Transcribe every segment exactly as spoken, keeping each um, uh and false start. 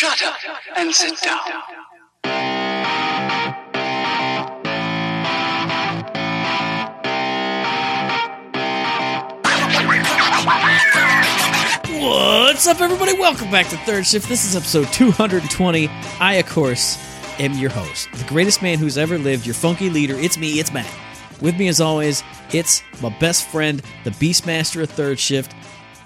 Shut up and sit down. What's up, everybody? Welcome back to Third Shift. This is episode two hundred twenty. I, of course, am your host, the greatest man who's ever lived, your funky leader. It's me, it's Matt. With me, as always, it's my best friend, the Beastmaster of Third Shift.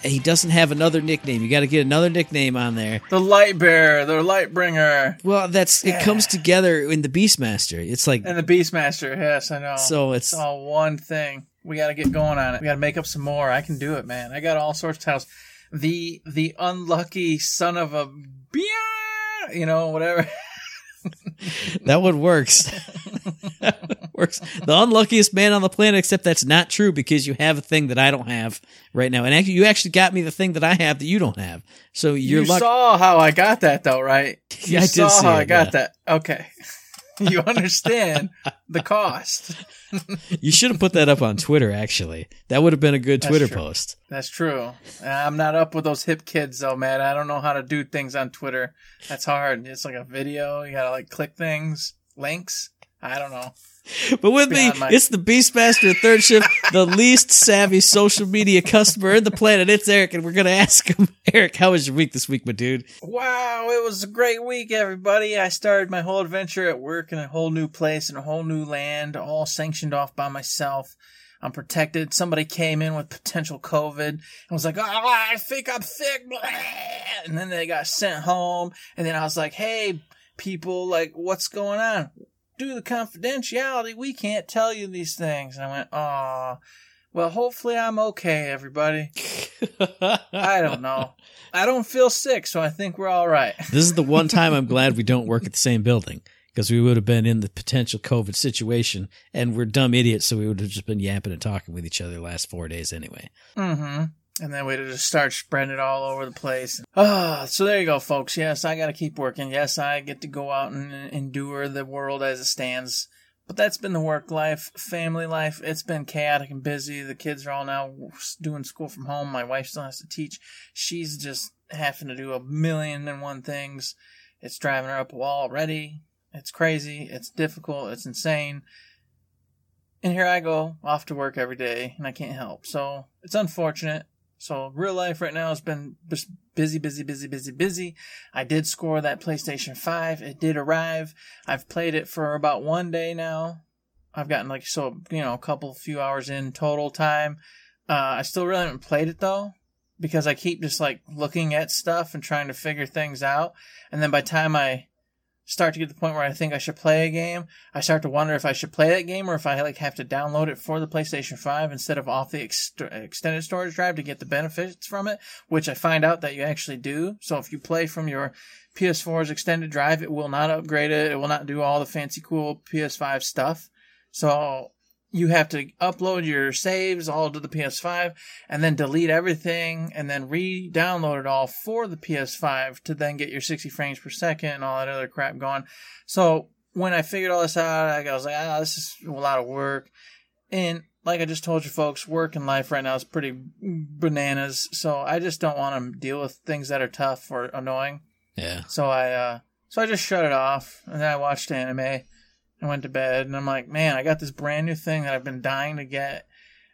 He doesn't have another nickname. You got to get another nickname on there. The Light Bearer, the Light Bringer. Well, that's yeah. It comes together in the Beastmaster. It's like and the Beastmaster. Yes, I know. So it's, it's all one thing. We got to get going on it. We got to make up some more. I can do it, man. I got all sorts of titles. The the unlucky son of a, you know, whatever. That one works. That one works. The unluckiest man on the planet, except that's not true because you have a thing that I don't have right now. And actually, you actually got me the thing that I have that you don't have. So you're You luck- saw how I got that, though, right? You yeah, I saw did see how it, I got yeah. that. Okay. You understand the cost. You should have put that up on Twitter, actually. That would have been a good that's Twitter true. post. That's true. I'm not up with those hip kids, though, man. I don't know how to do things on Twitter. That's hard. It's like a video. You got to, like, click things, links. I don't know. But with me, my- it's the Beastmaster of Third Shift, the least savvy social media customer in the planet. It's Eric, and we're going to ask him, Eric, how was your week this week, my dude? Wow, it was a great week, everybody. I started my whole adventure at work in a whole new place, in a whole new land, all sanctioned off by myself. I'm protected. Somebody came in with potential COVID and was like, oh, I think I'm sick. And then they got sent home. And then I was like, hey, people, like, what's going on? Due to confidentiality, we can't tell you these things. And I went, aw, well, hopefully I'm okay, everybody. I don't know. I don't feel sick, so I think we're all right. This is the one time I'm glad we don't work at the same building, because we would have been in the potential COVID situation, and we're dumb idiots, so we would have just been yapping and talking with each other the last four days anyway. Mm-hmm. And then we'd just start spreading it all over the place. Ah, oh, so there you go, folks. Yes, I got to keep working. Yes, I get to go out and endure the world as it stands. But that's been the work life, family life. It's been chaotic and busy. The kids are all now doing school from home. My wife still has to teach. She's just having to do a million and one things. It's driving her up a wall already. It's crazy. It's difficult. It's insane. And here I go off to work every day, and I can't help. So it's unfortunate. So real life right now has been busy, busy, busy, busy, busy. I did score that PlayStation five. It did arrive. I've played it for about one day now. I've gotten like, so, you know, a couple, few hours in total time. Uh, I still really haven't played it though, because I keep just like looking at stuff and trying to figure things out. And then by the time I start to get to the point where I think I should play a game, I start to wonder if I should play that game or if I like have to download it for the PlayStation five instead of off the ex- extended storage drive to get the benefits from it, which I find out that you actually do. So if you play from your P S four's extended drive, it will not upgrade it. It will not do all the fancy cool P S five stuff. So you have to upload your saves all to the P S five and then delete everything and then re-download it all for the P S five to then get your sixty frames per second and all that other crap going. So when I figured all this out, I was like, ah, this is a lot of work. And like I just told you folks, work and life right now is pretty bananas. So I just don't want to deal with things that are tough or annoying. Yeah. So I, uh, so I just shut it off and then I watched anime. I went to bed, and I'm like, man, I got this brand new thing that I've been dying to get.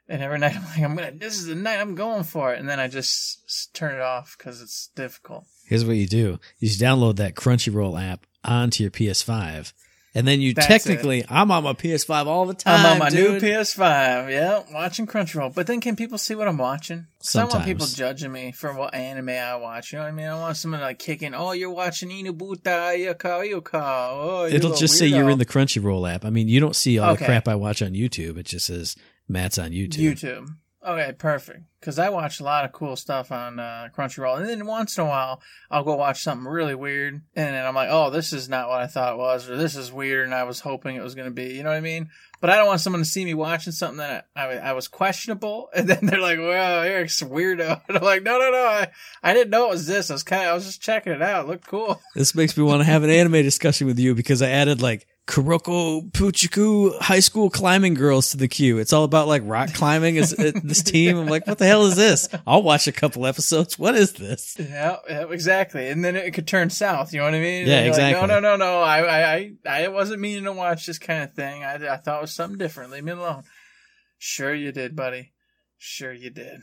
And every night I'm like, I'm gonna. This is the night I'm going for it. And then I just turn it off because it's difficult. Here's what you do. You just download that Crunchyroll app onto your P S five. And then you That's technically, it. I'm on my P S five all the time, I'm on my dude. new P S five, yeah, watching Crunchyroll. But then can people see what I'm watching? Sometimes. I don't want people judging me for what anime I watch, you know what I mean? I want someone like kicking, oh, you're watching Inubuta, Yuka, Yuka. Oh, it'll just weirdo. Say you're in the Crunchyroll app. I mean, you don't see all okay. the crap I watch on YouTube. It just says Matt's on YouTube. YouTube. Okay, perfect. Because I watch a lot of cool stuff on uh, Crunchyroll. And then once in a while, I'll go watch something really weird. And then I'm like, oh, this is not what I thought it was. Or this is weird and I was hoping it was going to be. You know what I mean? But I don't want someone to see me watching something that I, I, I was questionable. And then they're like, well, Eric's a weirdo. And I'm like, no, no, no. I, I didn't know it was this. I was kind of, I was just checking it out. It looked cool. This makes me want to have an anime discussion with you because I added like Kuroko Puchiku high school climbing girls to the queue. It's all about like rock climbing is this team. I'm like, what the hell is this? I'll watch a couple episodes. What is this? Yeah, exactly. And then it could turn south. You know what I mean? Yeah, exactly. Like, no, no, no, no. I, I, I wasn't meaning to watch this kind of thing. I, I thought it was something different. Leave me alone. Sure you did, buddy. Sure you did.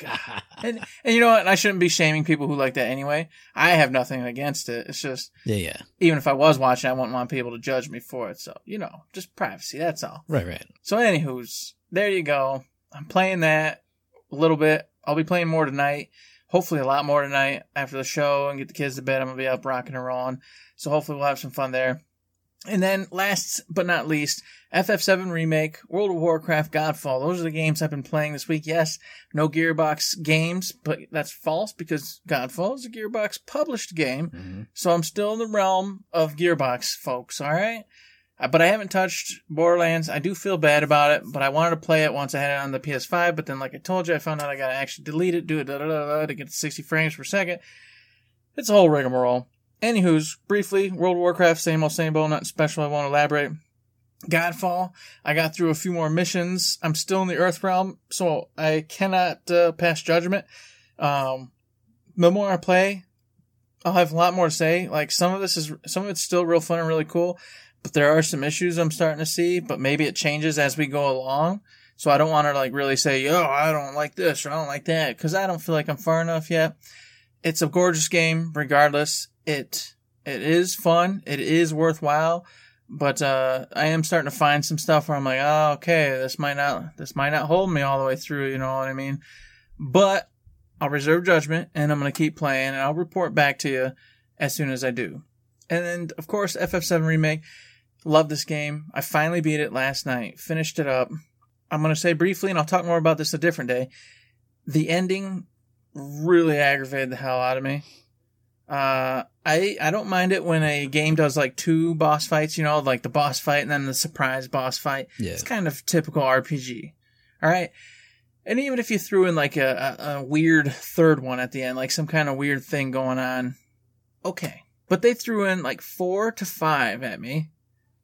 God. and and you know what? And I shouldn't be shaming people who like that anyway. I have nothing against it. It's just, yeah, yeah. Even if I was watching, I wouldn't want people to judge me for it. So, you know, just privacy. That's all. Right, right. So, anywho's, there you go. I'm playing that a little bit. I'll be playing more tonight. Hopefully, a lot more tonight after the show and get the kids to bed. I'm going to be up rocking and rolling. So, hopefully, we'll have some fun there. And then, last but not least, F F seven Remake, World of Warcraft, Godfall. Those are the games I've been playing this week. Yes, no Gearbox games, but that's false because Godfall is a Gearbox-published game. Mm-hmm. So I'm still in the realm of Gearbox, folks, all right? But I haven't touched Borderlands. I do feel bad about it, but I wanted to play it once I had it on the P S five. But then, like I told you, I found out I got to actually delete it, do it da-da-da-da to get to sixty frames per second. It's a whole rigmarole. Anywho's, briefly, World of Warcraft, same old, same old, nothing special, I won't elaborate. Godfall, I got through a few more missions. I'm still in the Earth Realm, so I cannot uh, pass judgment. Um, the more I play, I'll have a lot more to say. Like, some of this is, some of it's still real fun and really cool, but there are some issues I'm starting to see, but maybe it changes as we go along. So I don't want to, like, really say, yo, I don't like this or I don't like that, because I don't feel like I'm far enough yet. It's a gorgeous game, regardless. It it is fun. It is worthwhile, but uh, I am starting to find some stuff where I'm like, oh, okay, this might not this might not hold me all the way through. You know what I mean? But I'll reserve judgment, and I'm gonna keep playing, and I'll report back to you as soon as I do. And then, of course, F F seven Remake. Love this game. I finally beat it last night. Finished it up. I'm gonna say briefly, and I'll talk more about this a different day. The ending really aggravated the hell out of me. Uh, I, I don't mind it when a game does like two boss fights, you know, like the boss fight and then the surprise boss fight. Yeah. It's kind of typical R P G. All right. And even if you threw in like a, a, a weird third one at the end, like some kind of weird thing going on. Okay. But they threw in like four to five at me.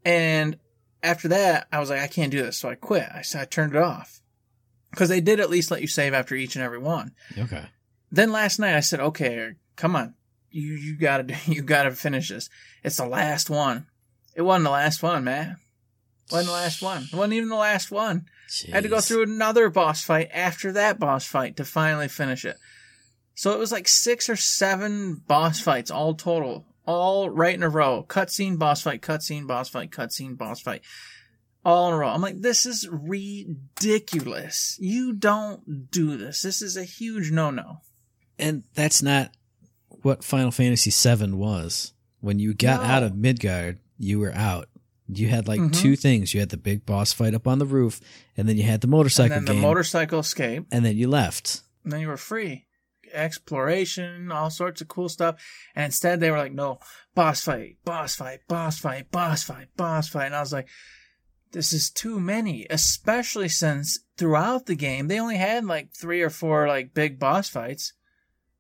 And after that, I was like, I can't do this. So I quit. I, I turned it off because they did at least let you save after each and every one. Okay. Then last night I said, okay, come on. You you gotta do, you gotta finish this. It's the last one. It wasn't the last one, man. It wasn't the last one. It wasn't even the last one. Jeez. I had to go through another boss fight after that boss fight to finally finish it. So it was like six or seven boss fights all total, all right in a row. Cutscene, boss fight, cutscene, boss fight, cutscene, boss fight, all in a row. I'm like, this is ridiculous. You don't do this. This is a huge no-no. And that's not what Final Fantasy seven was. When you got no. out of Midgard, you were out. You had like mm-hmm. two things. You had the big boss fight up on the roof, and then you had the motorcycle and then game, the motorcycle escape. And then you left. And then you were free. Exploration, all sorts of cool stuff. And instead they were like, no, boss fight, boss fight, boss fight, boss fight, boss fight. And I was like, this is too many, especially since throughout the game, they only had like three or four like big boss fights.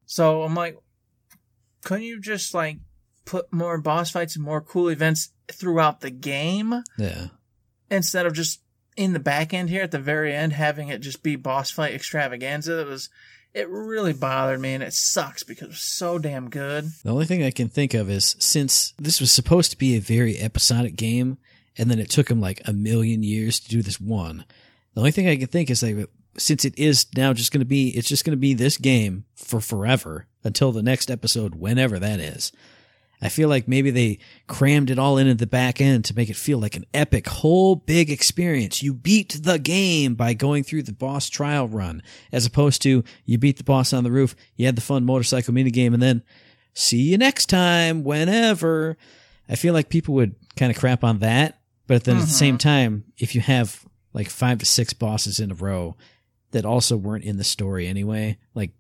So I'm like, couldn't you just, like, put more boss fights and more cool events throughout the game? Yeah. Instead of just in the back end here at the very end, having it just be boss fight extravaganza. It was, it really bothered me, and it sucks because it was so damn good. The only thing I can think of is, since this was supposed to be a very episodic game, and then it took them, like, a million years to do this one, the only thing I can think is, like, since it is now just going to be, it's just going to be this game for forever until the next episode, whenever that is. I feel like maybe they crammed it all into the back end to make it feel like an epic, whole big experience. You beat the game by going through the boss trial run, as opposed to you beat the boss on the roof, you had the fun motorcycle minigame, and then see you next time, whenever. I feel like people would kind of crap on that, but then mm-hmm. at the same time, if you have like five to six bosses in a row that also weren't in the story anyway. Like,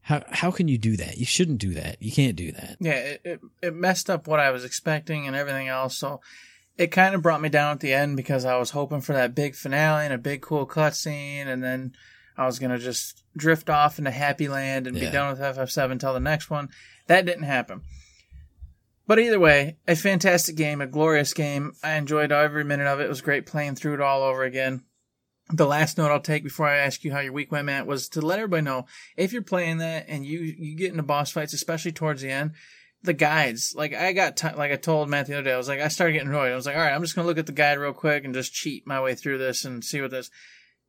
how how can you do that? You shouldn't do that. You can't do that. Yeah, it, it, it messed up what I was expecting and everything else. So it kind of brought me down at the end because I was hoping for that big finale and a big cool cutscene. And then I was going to just drift off into happy land and yeah. be done with F F seven until the next one. That didn't happen. But either way, a fantastic game, a glorious game. I enjoyed every minute of it. It was great playing through it all over again. The last note I'll take before I ask you how your week went, Matt, was to let everybody know, if you're playing that and you, you get into boss fights, especially towards the end, the guides, like I got, t- like I told Matt the other day, I was like, I started getting annoyed. I was like, all right, I'm just going to look at the guide real quick and just cheat my way through this and see what this.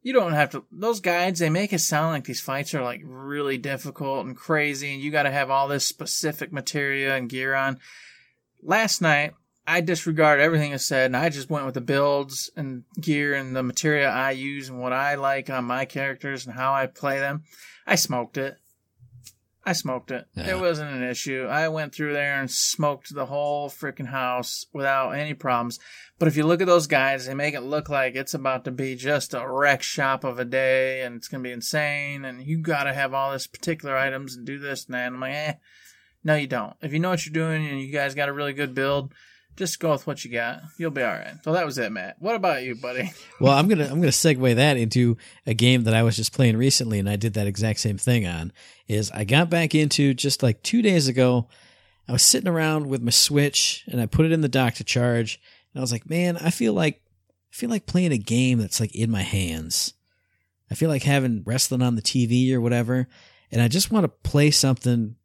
You don't have to, those guides, they make it sound like these fights are like really difficult and crazy and you got to have all this specific materia and gear on. Last night, I disregarded everything I said, and I just went with the builds and gear and the material I use and what I like on my characters and how I play them. I smoked it. I smoked it. Yeah. It wasn't an issue. I went through there and smoked the whole freaking house without any problems. But if you look at those guys, they make it look like it's about to be just a wreck shop of a day, and it's going to be insane, and you got to have all this particular items and do this and that. And I'm like, eh, no, you don't. If you know what you're doing and you guys got a really good build, just go with what you got. You'll be all right. So that was it, Matt. What about you, buddy? Well, I'm gonna I'm gonna segue that into a game that I was just playing recently, and I did that exact same thing on. Is I got back into just like two days ago. I was sitting around with my Switch, and I put it in the dock to charge, and I was like, man, I feel like I feel like playing a game that's like in my hands. I feel like having wrestling on the T V or whatever, and I just want to play something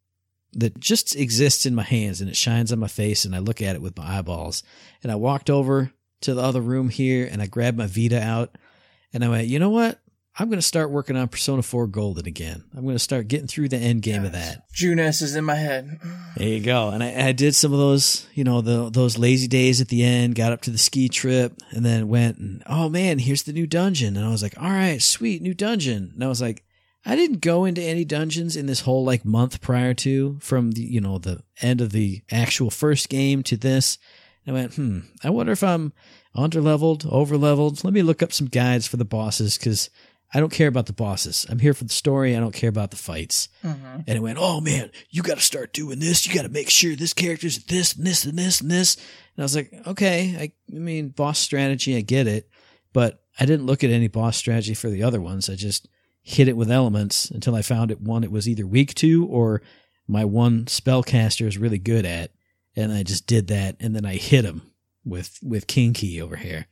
that just exists in my hands, and it shines on my face, and I look at it with my eyeballs. And I walked over to the other room here, and I grabbed my Vita out, and I went, you know what? I'm going to start working on Persona four Golden again. I'm going to start getting through the end game yes. of that. Juness is in my head. There you go. And I, I did some of those, you know, the, those lazy days at the end, got up to the ski trip, and then went, and oh, man, here's the new dungeon. And I was like, all right, sweet, new dungeon. And I was like, I didn't go into any dungeons in this whole like month prior to, from the, you know, the end of the actual first game to this. And I went, hmm, I wonder if I'm underleveled, overleveled. Let me look up some guides for the bosses, because I don't care about the bosses. I'm here for the story. I don't care about the fights. Mm-hmm. And it went, oh man, you got to start doing this. You got to make sure this character's this and this and this and this. And I was like, okay, I, I mean, boss strategy, I get it, but I didn't look at any boss strategy for the other ones. I just hit it with elements until I found it one it was either weak to or my one spellcaster is really good at, and I just did that, and then I hit him with with King Key over here.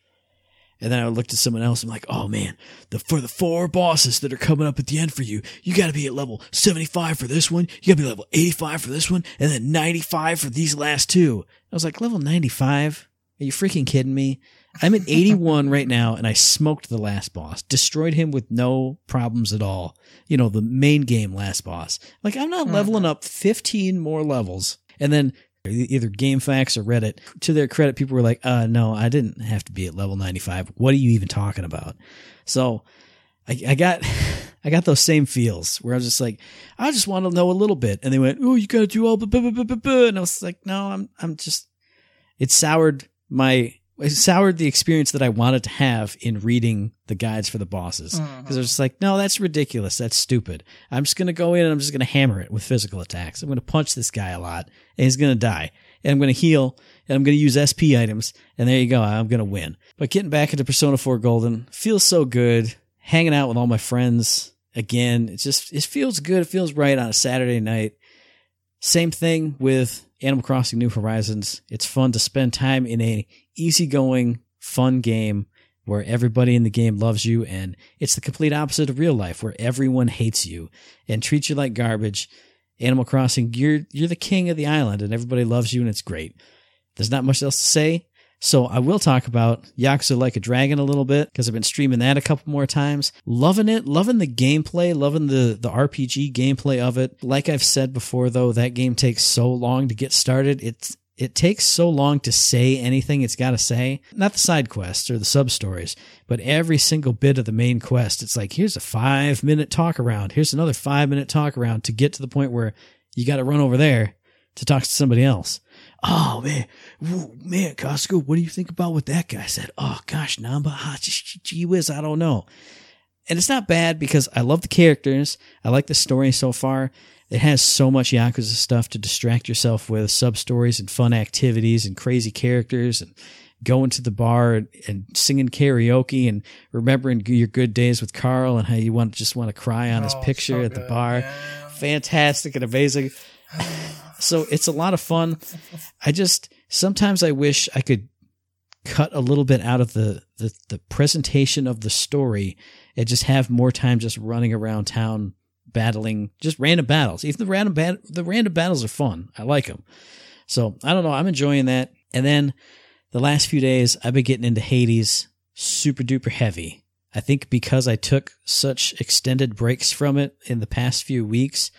And then I looked at someone else, and I'm like, oh man, the for the four bosses that are coming up at the end for you, you gotta be at level seventy-five for this one, you gotta be level eighty-five for this one, and then ninety-five for these last two. I was like, level ninety-five? Are you freaking kidding me? I'm at eighty-one right now, and I smoked the last boss. Destroyed him with no problems at all. You know, the main game last boss. Like, I'm not leveling up fifteen more levels. And then either GameFAQs or Reddit, to their credit, people were like, uh, no, I didn't have to be at level ninety-five. What are you even talking about? So I, I got... I got those same feels where I was just like, I just want to know a little bit. And they went, oh, you got to do all... Blah, blah, blah, blah, blah. And I was like, no, I'm I'm just... It soured my... It soured the experience that I wanted to have in reading the guides for the bosses. Because mm-hmm. I was just like, no, that's ridiculous. That's stupid. I'm just going to go in and I'm just going to hammer it with physical attacks. I'm going to punch this guy a lot and he's going to die. And I'm going to heal and I'm going to use S P items. And there you go. I'm going to win. But getting back into Persona four Golden feels so good. Hanging out with all my friends again. It just, it feels good. It feels right on a Saturday night. Same thing with Animal Crossing New Horizons. It's fun to spend time in a easygoing, fun game where everybody in the game loves you, and it's the complete opposite of real life where everyone hates you and treats you like garbage. Animal Crossing, you're you're the king of the island, and everybody loves you, and it's great. There's not much else to say, so I will talk about Yakuza Like a Dragon a little bit because I've been streaming that a couple more times. Loving it, loving the gameplay, loving the, the R P G gameplay of it. Like I've said before, though, that game takes so long to get started. It's It takes so long to say anything it's got to say. Not the side quests or the sub-stories, but every single bit of the main quest. It's like, here's a five-minute talk around. Here's another five-minute talk around to get to the point where you got to run over there to talk to somebody else. Oh, man. Ooh, man, Costco, what do you think about what that guy said? Oh, gosh, Namba, ah, gee whiz, I don't know. And it's not bad because I love the characters. I like the story so far. It has so much Yakuza stuff to distract yourself with, sub-stories and fun activities and crazy characters and going to the bar and, and singing karaoke and remembering your good days with Carl and how you want just want to cry on his oh, picture so at the bar. Yeah. Fantastic and amazing. So it's a lot of fun. I just, sometimes I wish I could cut a little bit out of the, the, the presentation of the story and just have more time just running around town, battling just random battles. Even the random, bat- the random battles are fun. I like them. So I don't know. I'm enjoying that. And then the last few days I've been getting into Hades super duper heavy. I think because I took such extended breaks from it in the past few weeks,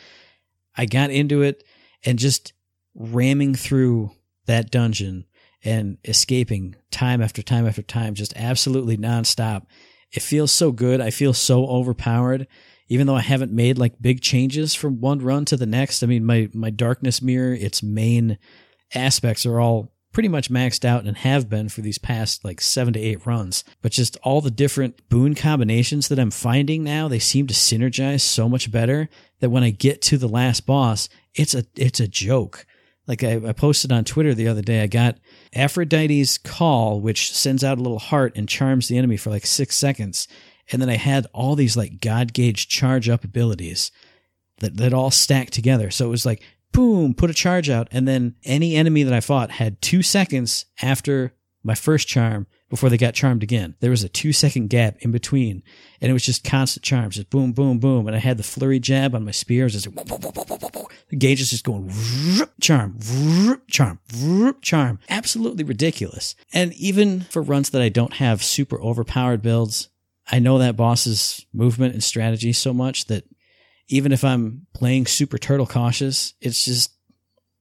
I got into it and just ramming through that dungeon and escaping time after time after time, just absolutely nonstop. It feels so good. I feel so overpowered, even though I haven't made like big changes from one run to the next. I mean, my, my darkness mirror, its main aspects are all pretty much maxed out and have been for these past like seven to eight runs. But just all the different boon combinations that I'm finding now, they seem to synergize so much better that when I get to the last boss, it's a it's a joke. Like I, I posted on Twitter the other day, I got Aphrodite's Call, which sends out a little heart and charms the enemy for like six seconds. And then I had all these like God Gauge charge up abilities that, that all stacked together. So it was like, boom, put a charge out. And then any enemy that I fought had two seconds after my first charm before they got charmed again. There was a two second gap in between. And it was just constant charms, just boom, boom, boom. And I had the flurry jab on my spears. Just like, the gauge is just going charm, charm, charm. Absolutely ridiculous. And even for runs that I don't have super overpowered builds, I know that boss's movement and strategy so much that even if I'm playing super turtle cautious, it's just,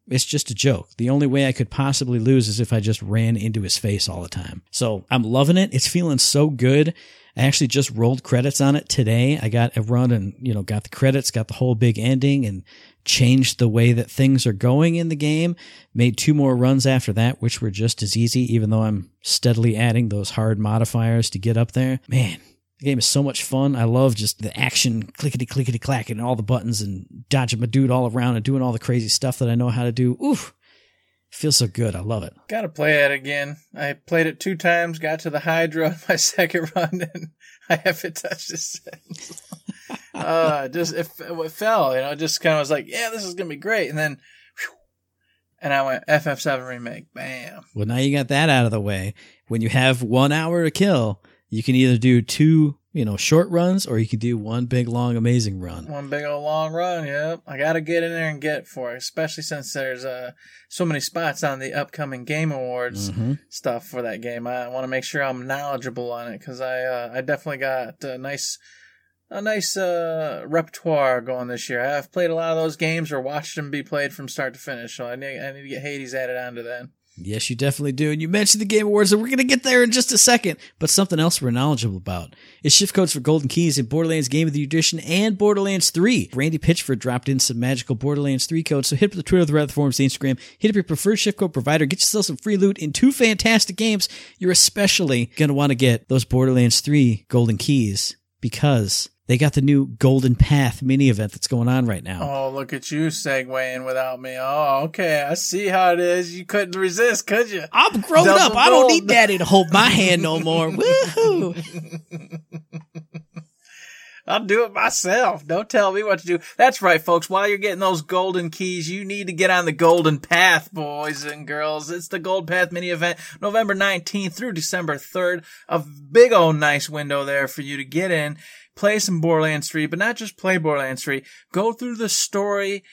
it's just a joke. The only way I could possibly lose is if I just ran into his face all the time. So I'm loving it. It's feeling so good. I actually just rolled credits on it today. I got a run and, you know, got the credits, got the whole big ending and changed the way that things are going in the game. Made two more runs after that, which were just as easy, even though I'm steadily adding those hard modifiers to get up there. Man, the game is so much fun. I love just the action, clickety, clickety, clacking all the buttons and dodging my dude all around and doing all the crazy stuff that I know how to do. Oof. Feels so good. I love it. Gotta play it again. I played it two times, got to the Hydra in my second run, and I haven't touched it since. uh, just, it, it fell, you know, it just kind of was like, yeah, this is gonna be great. And then, whew, and I went F F seven Remake. Bam. Well, now you got that out of the way. When you have one hour to kill, you can either do two, you know, short runs, or you can do one big, long, amazing run. One big old long run, yep. I got to get in there and get for it, especially since there's uh, so many spots on the upcoming Game Awards mm-hmm. stuff for that game. I want to make sure I'm knowledgeable on it, because I uh, I definitely got a nice, a nice uh, repertoire going this year. I've played a lot of those games or watched them be played from start to finish, so I need, I need to get Hades added onto that. Yes, you definitely do. And you mentioned the Game Awards, and we're going to get there in just a second. But something else we're knowledgeable about is shift codes for golden keys in Borderlands Game of the Edition and Borderlands three. Randy Pitchford dropped in some magical Borderlands three codes, so hit up the Twitter, the Reddit forums, the Instagram. Hit up your preferred shift code provider. Get yourself some free loot in two fantastic games. You're especially going to want to get those Borderlands three golden keys because they got the new Golden Path mini event that's going on right now. Oh, look at you segueing without me. Oh, okay. I see how it is. You couldn't resist, could you? I'm grown Double up. Gold. I don't need daddy to hold my hand no more. Woohoo. I'll do it myself. Don't tell me what to do. That's right, folks. While you're getting those golden keys, you need to get on the Golden Path, boys and girls. It's the Gold Path mini event, November nineteenth through December third. A big old nice window there for you to get in. Play some Borderlands three, but not just play Borderlands three. Go through the story,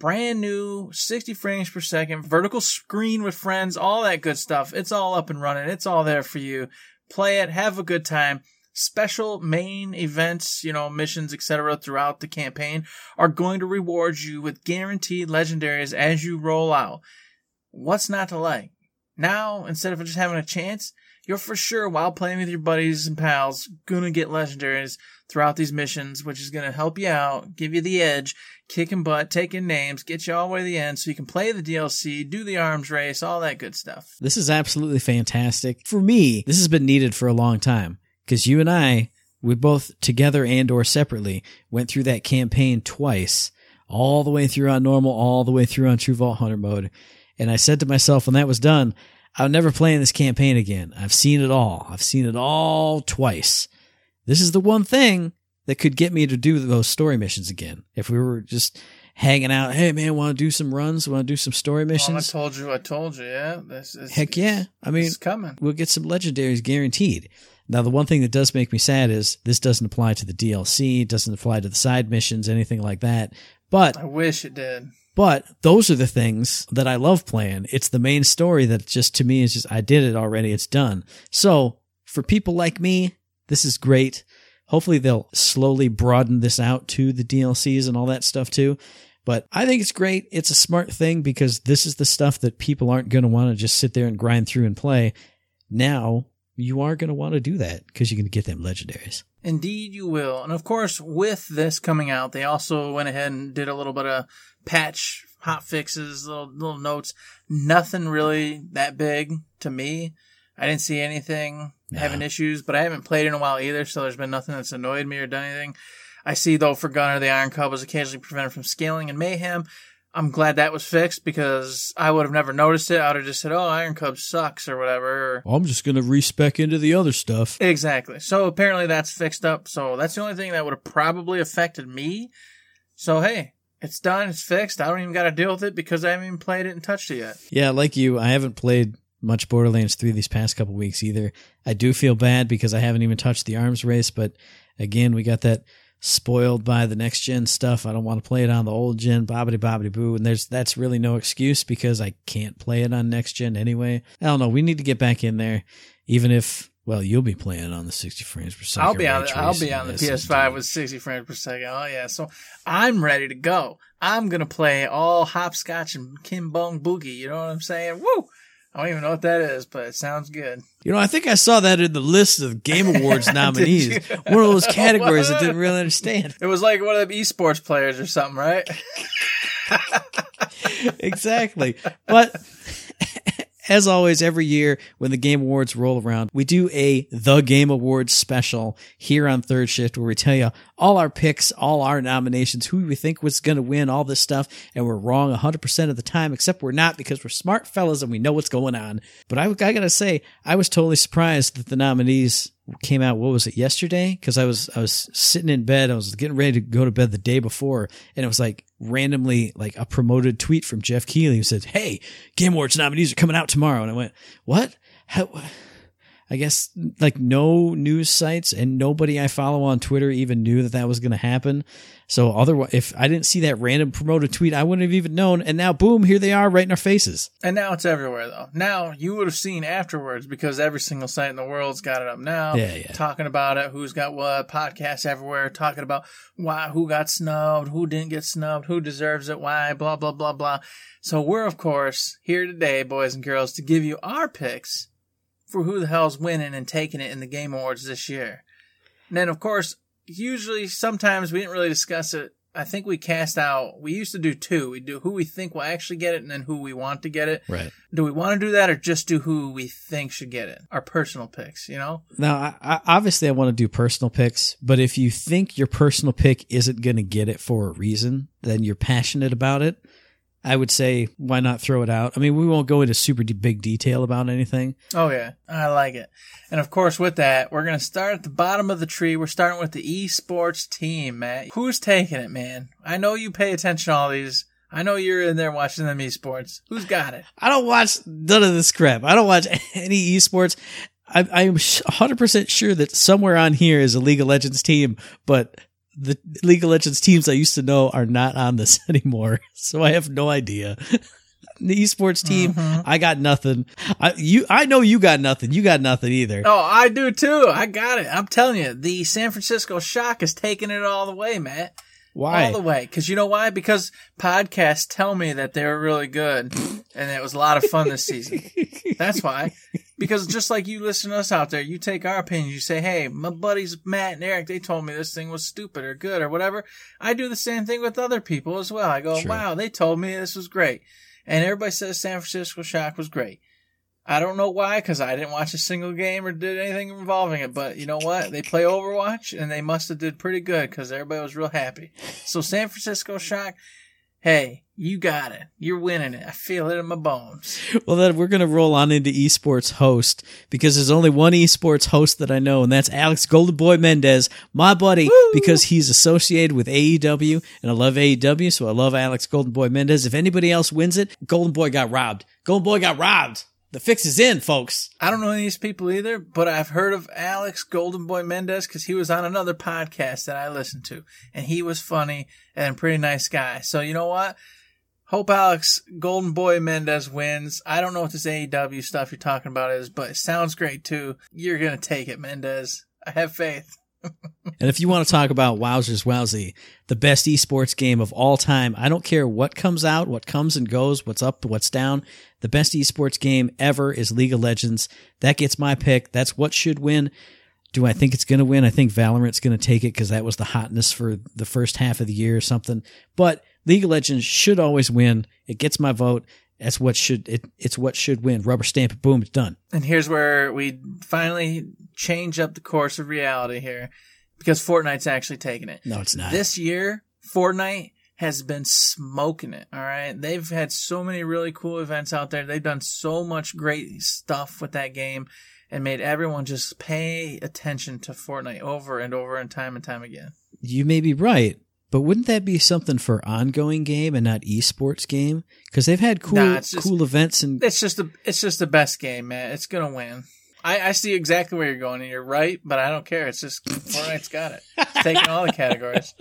brand new, sixty frames per second, vertical screen with friends, all that good stuff. It's all up and running. It's all there for you. Play it. Have a good time. Special main events, you know, missions, et cetera throughout the campaign are going to reward you with guaranteed legendaries as you roll out. What's not to like? Now, instead of just having a chance, you're for sure, while playing with your buddies and pals, gonna get legendaries throughout these missions, which is gonna help you out, give you the edge, kicking butt, taking names, get you all the way to the end so you can play the D L C, do the arms race, all that good stuff. This is absolutely fantastic. For me, this has been needed for a long time, because you and I, we both, together and or separately, went through that campaign twice, all the way through on normal, all the way through on True Vault Hunter mode. And I said to myself when that was done, I'm never playing this campaign again. I've seen it all. I've seen it all twice. This is the one thing that could get me to do those story missions again. If we were just hanging out. Hey, man, want to do some runs? Want to do some story missions? Well, I told you. I told you. Yeah. This, this, Heck yeah. I mean, it's coming. We'll get some legendaries guaranteed. Now, the one thing that does make me sad is this doesn't apply to the D L C. It doesn't apply to the side missions, anything like that. But I wish it did. But those are the things that I love playing. It's the main story that just to me is just, I did it already. It's done. So for people like me, this is great. Hopefully they'll slowly broaden this out to the D L Cs and all that stuff too. But I think it's great. It's a smart thing because this is the stuff that people aren't going to want to just sit there and grind through and play. Now you are going to want to do that because you're going to get them legendaries. Indeed you will. And of course, with this coming out, they also went ahead and did a little bit of patch, hot fixes, little little notes. Nothing really that big to me. I didn't see anything no. having issues, but I haven't played in a while either, so there's been nothing that's annoyed me or done anything. I see, though, for Gunner, the Iron Cub was occasionally prevented from scaling in Mayhem. I'm glad that was fixed because I would have never noticed it. I would have just said, oh, Iron Cub sucks or whatever. I'm just going to respec into the other stuff. Exactly. So apparently that's fixed up. So that's the only thing that would have probably affected me. So, hey, it's done. It's fixed. I don't even got to deal with it because I haven't even played it and touched it yet. Yeah, like you, I haven't played much Borderlands three these past couple weeks either. I do feel bad because I haven't even touched the arms race. But again, we got that spoiled by the next gen stuff. I don't want to play it on the old gen, bobbity bobbity boo. And there's that's really no excuse because I can't play it on next gen anyway. I don't know. We need to get back in there, even if, well, you'll be playing on the sixty frames per second. I'll be on, I'll be on the P S five with sixty frames per second. Oh, yeah. So I'm ready to go. I'm going to play all hopscotch and Kimbong Boogie. You know what I'm saying? Woo! I don't even know what that is, but it sounds good. You know, I think I saw that in the list of Game Awards nominees. One of those categories I didn't really understand. It was like one of the esports players or something, right? Exactly. But as always, every year when the Game Awards roll around, we do a The Game Awards special here on Third Shift where we tell you all our picks, all our nominations, who we think was going to win, all this stuff, and we're wrong one hundred percent of the time, except we're not because we're smart fellas and we know what's going on. But I, I got to say, I was totally surprised that the nominees came out, what was it, yesterday? Because I was I was sitting in bed, I was getting ready to go to bed the day before, and it was like randomly like a promoted tweet from Jeff Keighley who said, hey, Game Awards nominees are coming out tomorrow. And I went, what? How? I guess like no news sites and nobody I follow on Twitter even knew that that was going to happen. So otherwise, if I didn't see that random promoted tweet, I wouldn't have even known. And now, boom, here they are right in our faces. And now it's everywhere, though. Now you would have seen afterwards because every single site in the world's got it up now. Yeah, yeah. Talking about it, who's got what, podcasts everywhere, talking about why, who got snubbed, who didn't get snubbed, who deserves it, why, blah, blah, blah, blah. So we're, of course, here today, boys and girls, to give you our picks for who the hell's winning and taking it in the Game Awards this year. And then, of course, usually, sometimes we didn't really discuss it. I think we cast out, we used to do two. We do who we think will actually get it and then who we want to get it. Right. Do we want to do that or just do who we think should get it? Our personal picks, you know? Now, I, I, obviously, I want to do personal picks, but if you think your personal pick isn't going to get it for a reason, then you're passionate about it, I would say, why not throw it out? I mean, we won't go into super de- big detail about anything. Oh, yeah. I like it. And, of course, with that, we're going to start at the bottom of the tree. We're starting with the esports team, Matt. Who's taking it, man? I know you pay attention to all these. I know you're in there watching them esports. Who's got it? I don't watch none of this crap. I don't watch any esports. I, I'm one hundred percent sure that somewhere on here is a League of Legends team, but the League of Legends teams I used to know are not on this anymore, so I have no idea. The esports team, mm-hmm. I got nothing. I you, I know you got nothing. You got nothing either. Oh, I do too. I got it. I'm telling you, the San Francisco Shock is taking it all the way, Matt. Why? All the way. Because you know why? Because podcasts tell me that they were really good, and it was a lot of fun this season. That's why. Because just like you listen to us out there, you take our opinion. You say, hey, my buddies Matt and Eric, they told me this thing was stupid or good or whatever. I do the same thing with other people as well. I go, sure. Wow, they told me this was great. And everybody says San Francisco Shock was great. I don't know why, because I didn't watch a single game or did anything involving it. But you know what? They play Overwatch, and they must have did pretty good because everybody was real happy. So San Francisco Shock, hey, you got it. You're winning it. I feel it in my bones. Well, then we're going to roll on into esports host, because there's only one esports host that I know, and that's Alex Golden Boy Mendez, my buddy, Woo! Because he's associated with A E W, and I love A E W, so I love Alex Golden Boy Mendez. If anybody else wins it, Golden Boy got robbed. Golden Boy got robbed. The fix is in, folks. I don't know any of these people either, but I've heard of Alex Golden Boy Mendez because he was on another podcast that I listened to, and he was funny and a pretty nice guy. So you know what? Hope Alex Golden Boy Mendez wins. I don't know what this A E W stuff you're talking about is, but it sounds great too. You're going to take it, Mendez. I have faith. And if you want to talk about Wowzers Wowzy, the best esports game of all time, I don't care what comes out, what comes and goes, what's up, what's down. The best esports game ever is League of Legends. That gets my pick. That's what should win. Do I think it's going to win? I think Valorant's going to take it because that was the hotness for the first half of the year or something. But League of Legends should always win. It gets my vote. That's what should it, it's what should win. Rubber stamp it, boom, it's done. And here's where we finally change up the course of reality here, because Fortnite's actually taking it. No, it's not. This year, Fortnite has been smoking it, all right? They've had so many really cool events out there. They've done so much great stuff with that game and made everyone just pay attention to Fortnite over and over and time and time again. You may be right. But wouldn't that be something for ongoing game and not esports game? Because they've had cool, nah, just, cool events and it's just the it's just the best game, man. It's gonna win. I, I see exactly where you're going, and you're right. But I don't care. It's just Fortnite's got it. It's taking all the categories.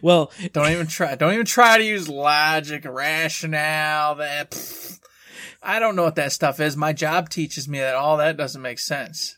Well, don't even try. Don't even try to use logic, rationale. That pff, I don't know what that stuff is. My job teaches me that all that doesn't make sense.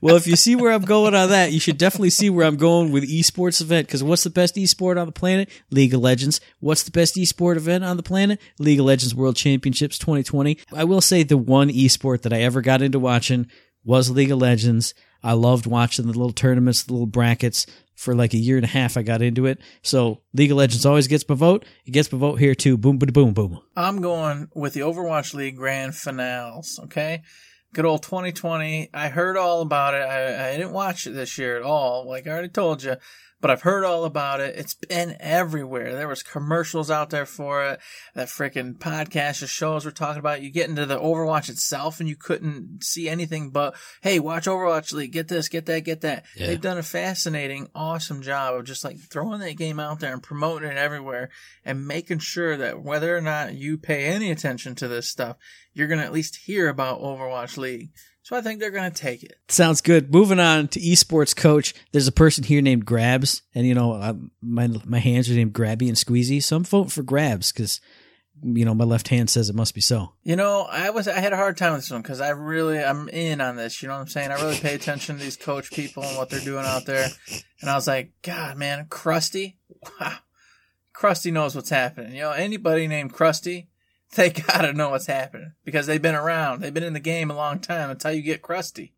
Well, if you see where I'm going on that, you should definitely see where I'm going with esports event, because what's the best esport on the planet? League of Legends. What's the best esport event on the planet? League of Legends World Championships twenty twenty. I will say the one esport that I ever got into watching was League of Legends. I loved watching the little tournaments, the little brackets. For like a year and a half, I got into it. So League of Legends always gets my vote. It gets my vote here too. Boom, boom, boom, boom. I'm going with the Overwatch League Grand Finales, okay? Good old twenty twenty. I heard all about it. I, I didn't watch it this year at all, like I already told you, but I've heard all about it. It's been everywhere. There was commercials out there for it. That freaking podcast, the shows we're talking about. You get into the Overwatch itself and you couldn't see anything but, hey, watch Overwatch League. Get this, get that, get that. Yeah. They've done a fascinating, awesome job of just like throwing that game out there and promoting it everywhere and making sure that whether or not you pay any attention to this stuff, you're going to at least hear about Overwatch League. So I think they're going to take it. Sounds good. Moving on to esports coach. There's a person here named Grabs. And, you know, I, my my hands are named Grabby and Squeezy. So I'm voting for Grabs because, you know, my left hand says it must be so. You know, I was I had a hard time with this one because I really, I'm in on this. You know what I'm saying? I really pay attention to these coach people and what they're doing out there. And I was like, God, man, Krusty? Wow. Krusty knows what's happening. You know, anybody named Krusty, they got to know what's happening because they've been around. They've been in the game a long time. That's how you get Krusty.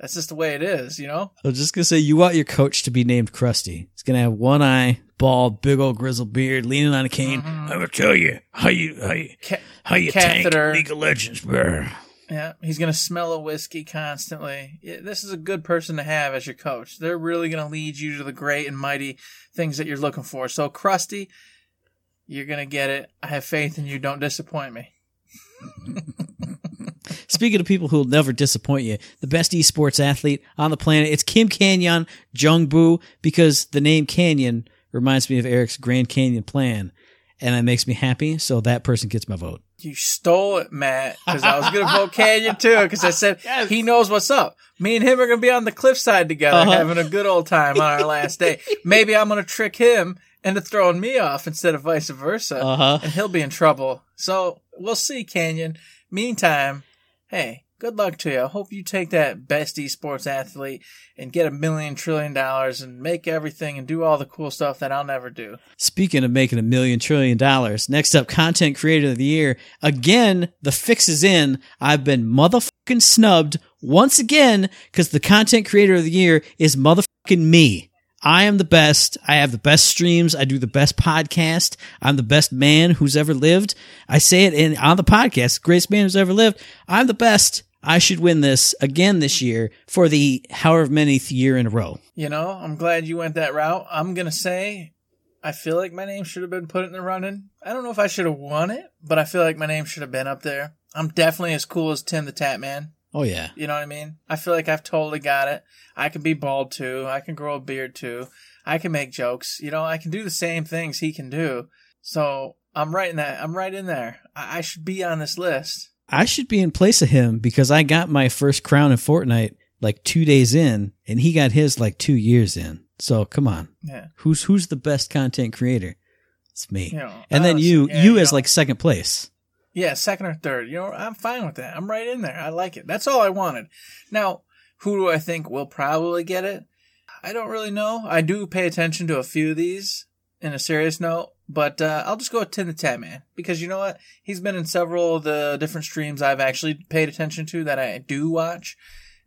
That's just the way it is, you know? I was just going to say, you want your coach to be named Krusty. He's going to have one eye, bald, big old grizzle beard, leaning on a cane. Mm-hmm. I'm going to tell you how you, how you, Ca- how you tank League of Legends, bro. Yeah, he's going to smell a whiskey constantly. Yeah, this is a good person to have as your coach. They're really going to lead you to the great and mighty things that you're looking for. So, Krusty, you're going to get it. I have faith in you. Don't disappoint me. Speaking of people who will never disappoint you, the best esports athlete on the planet, it's Kim Canyon Jungbu, because the name Canyon reminds me of Eric's Grand Canyon plan, and it makes me happy, so that person gets my vote. You stole it, Matt, because I was going to vote Canyon, too, because I said, yes, he knows what's up. Me and him are going to be on the cliffside together, uh-huh, having a good old time on our last day. Maybe I'm going to trick him into throwing me off instead of vice versa, uh-huh, and he'll be in trouble. So we'll see, Canyon. Meantime, hey, good luck to you. I hope you take that best esports athlete and get a million trillion dollars and make everything and do all the cool stuff that I'll never do. Speaking of making a million trillion dollars, next up, Content Creator of the Year. Again, the fix is in. I've been motherfucking snubbed once again because the Content Creator of the Year is motherfucking me. I am the best. I have the best streams. I do the best podcast. I'm the best man who's ever lived. I say it in on the podcast, greatest man who's ever lived. I'm the best. I should win this again this year for the however many year in a row. You know, I'm glad you went that route. I'm going to say I feel like my name should have been put in the running. I don't know if I should have won it, but I feel like my name should have been up there. I'm definitely as cool as Tim the Tap Man. Oh, yeah. You know what I mean? I feel like I've totally got it. I can be bald, too. I can grow a beard, too. I can make jokes. You know, I can do the same things he can do. So I'm right in that. I'm right in there. I, I should be on this list. I should be in place of him because I got my first crown in Fortnite like two days in, and he got his like two years in. So come on, yeah. Who's who's the best content creator? It's me. You know, and then honestly, you, yeah, you, you as know, like second place. Yeah, second or third. You know, I'm fine with that. I'm right in there. I like it. That's all I wanted. Now, who do I think will probably get it? I don't really know. I do pay attention to a few of these in a serious note, but uh, I'll just go with Tim the Tap Man because you know what? He's been in several of the different streams I've actually paid attention to that I do watch.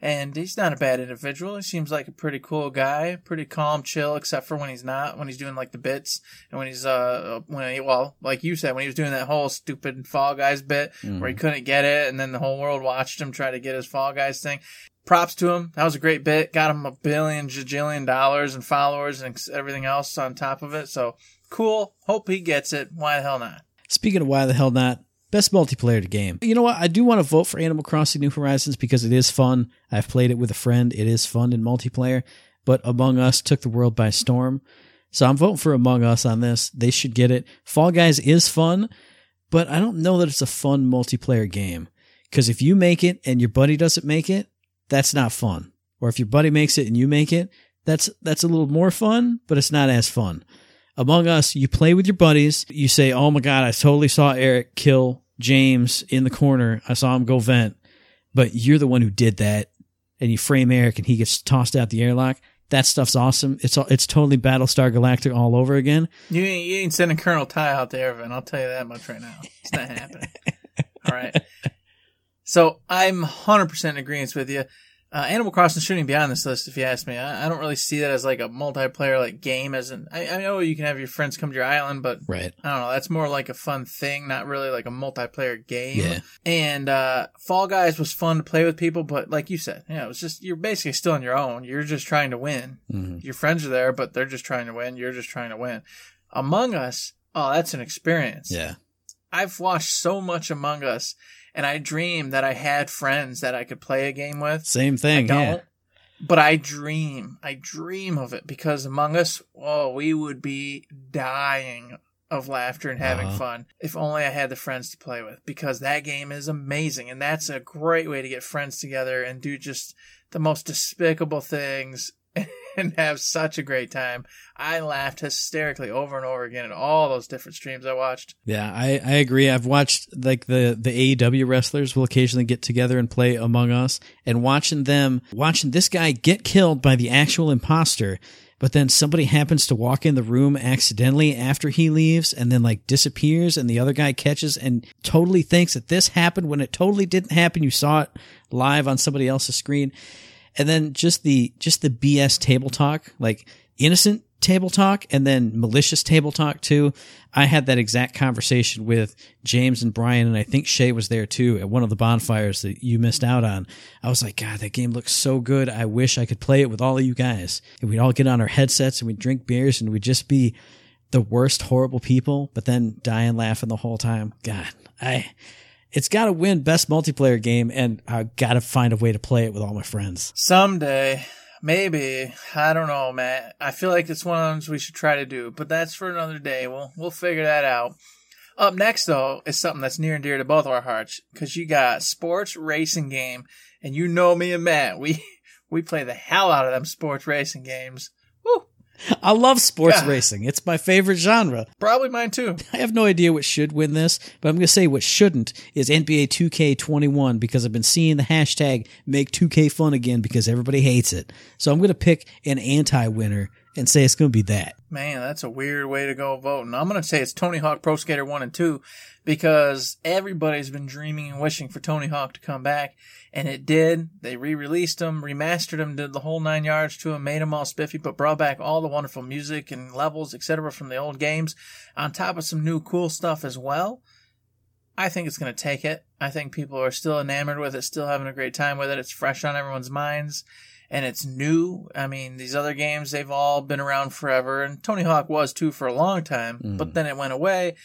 And he's not a bad individual. He seems like a pretty cool guy, pretty calm, chill, except for when he's not, when he's doing like the bits and when he's, uh, when he, well, like you said, when he was doing that whole stupid Fall Guys bit mm-hmm. where he couldn't get it. And then the whole world watched him try to get his Fall Guys thing. Props to him. That was a great bit. Got him a billion, jajillion dollars and followers and everything else on top of it. So cool. Hope he gets it. Why the hell not? Speaking of why the hell not. Best multiplayer to game. You know what? I do want to vote for Animal Crossing New Horizons because it is fun. I've played it with a friend. It is fun in multiplayer, but Among Us took the world by storm. So I'm voting for Among Us on this. They should get it. Fall Guys is fun, but I don't know that it's a fun multiplayer game because if you make it and your buddy doesn't make it, that's not fun. Or if your buddy makes it and you make it, that's that's a little more fun, but it's not as fun. Among Us, you play with your buddies. You say, oh my God, I totally saw Eric kill James in the corner. I saw him go vent, but you're the one who did that. And you frame Eric and he gets tossed out the airlock. That stuff's awesome. It's it's totally Battlestar Galactica all over again. You ain't, you ain't sending Colonel Ty out there, Evan. I'll tell you that much right now. It's not happening. All right. So I'm one hundred percent in agreement with you. Uh, Animal Crossing shouldn't be on this list, if you ask me. I, I don't really see that as like a multiplayer like game. As an, I, I know you can have your friends come to your island, but right. I don't know. That's more like a fun thing, not really like a multiplayer game. Yeah. And uh, Fall Guys was fun to play with people, but like you said, yeah, it was just you're basically still on your own. You're just trying to win. Mm-hmm. Your friends are there, but they're just trying to win. You're just trying to win. Among Us, oh, that's an experience. Yeah, I've watched so much Among Us. And I dream that I had friends that I could play a game with. Same thing, I don't, yeah. But I dream. I dream of it because Among Us, oh, we would be dying of laughter and having uh-huh. fun if only I had the friends to play with because that game is amazing. And that's a great way to get friends together and do just the most despicable things and have such a great time. I laughed hysterically over and over again at all those different streams I watched. Yeah, I, I agree. I've watched like the, the A E W wrestlers will occasionally get together and play Among Us, and watching them, watching this guy get killed by the actual imposter, but then somebody happens to walk in the room accidentally after he leaves and then like disappears and the other guy catches and totally thinks that this happened when it totally didn't happen. You saw it live on somebody else's screen. And then just the just the B S table talk, like innocent table talk and then malicious table talk too. I had that exact conversation with James and Brian, and I think Shay was there too at one of the bonfires that you missed out on. I was like, God, that game looks so good. I wish I could play it with all of you guys. And we'd all get on our headsets and we'd drink beers and we'd just be the worst horrible people, but then dying laughing the whole time. God, I... It's got to win best multiplayer game, and I've got to find a way to play it with all my friends. Someday, maybe. I don't know, Matt. I feel like it's one of those we should try to do, but that's for another day. We'll, we'll figure that out. Up next, though, is something that's near and dear to both of our hearts, because you got sports racing game, and you know me and Matt. We we play the hell out of them sports racing games. Woo! I love sports God. racing. It's my favorite genre. Probably mine too. I have no idea what should win this, but I'm going to say what shouldn't is N B A two K twenty-one because I've been seeing the hashtag make two K fun again because everybody hates it. So I'm going to pick an anti-winner and say it's going to be that. Man, that's a weird way to go voting. I'm going to say it's Tony Hawk Pro Skater one and two because everybody's been dreaming and wishing for Tony Hawk to come back, and it did. They re-released them, remastered them, did the whole nine yards to them, made them all spiffy, but brought back all the wonderful music and levels, et cetera from the old games, on top of some new cool stuff as well. I think it's going to take it. I think people are still enamored with it, still having a great time with it. It's fresh on everyone's minds. and it's new. I mean, these other games, they've all been around forever, and Tony Hawk was too for a long time, mm. but then it went away.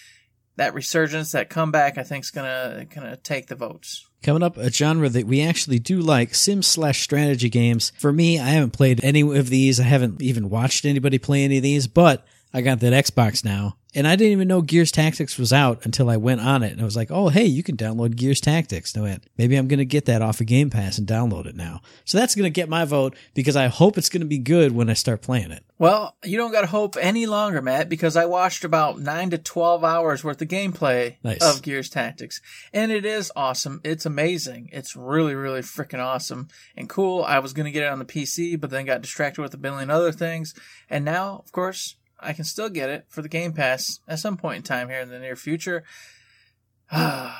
That resurgence, that comeback, I think is gonna gonna take the votes. Coming up, a genre that we actually do like, Sims slash strategy games. For me, I haven't played any of these. I haven't even watched anybody play any of these, but I got that Xbox now. And I didn't even know Gears Tactics was out until I went on it. And I was like, oh, hey, you can download Gears Tactics. No, man, maybe I'm going to get that off of Game Pass and download it now. So that's going to get my vote because I hope it's going to be good when I start playing it. Well, you don't got to hope any longer, Matt, because I watched about nine to twelve hours worth of gameplay nice. of Gears Tactics. And it is awesome. It's amazing. It's really, really freaking awesome and cool. I was going to get it on the P C, but then got distracted with a billion other things. And now, of course, I can still get it for the Game Pass at some point in time here in the near future. Uh,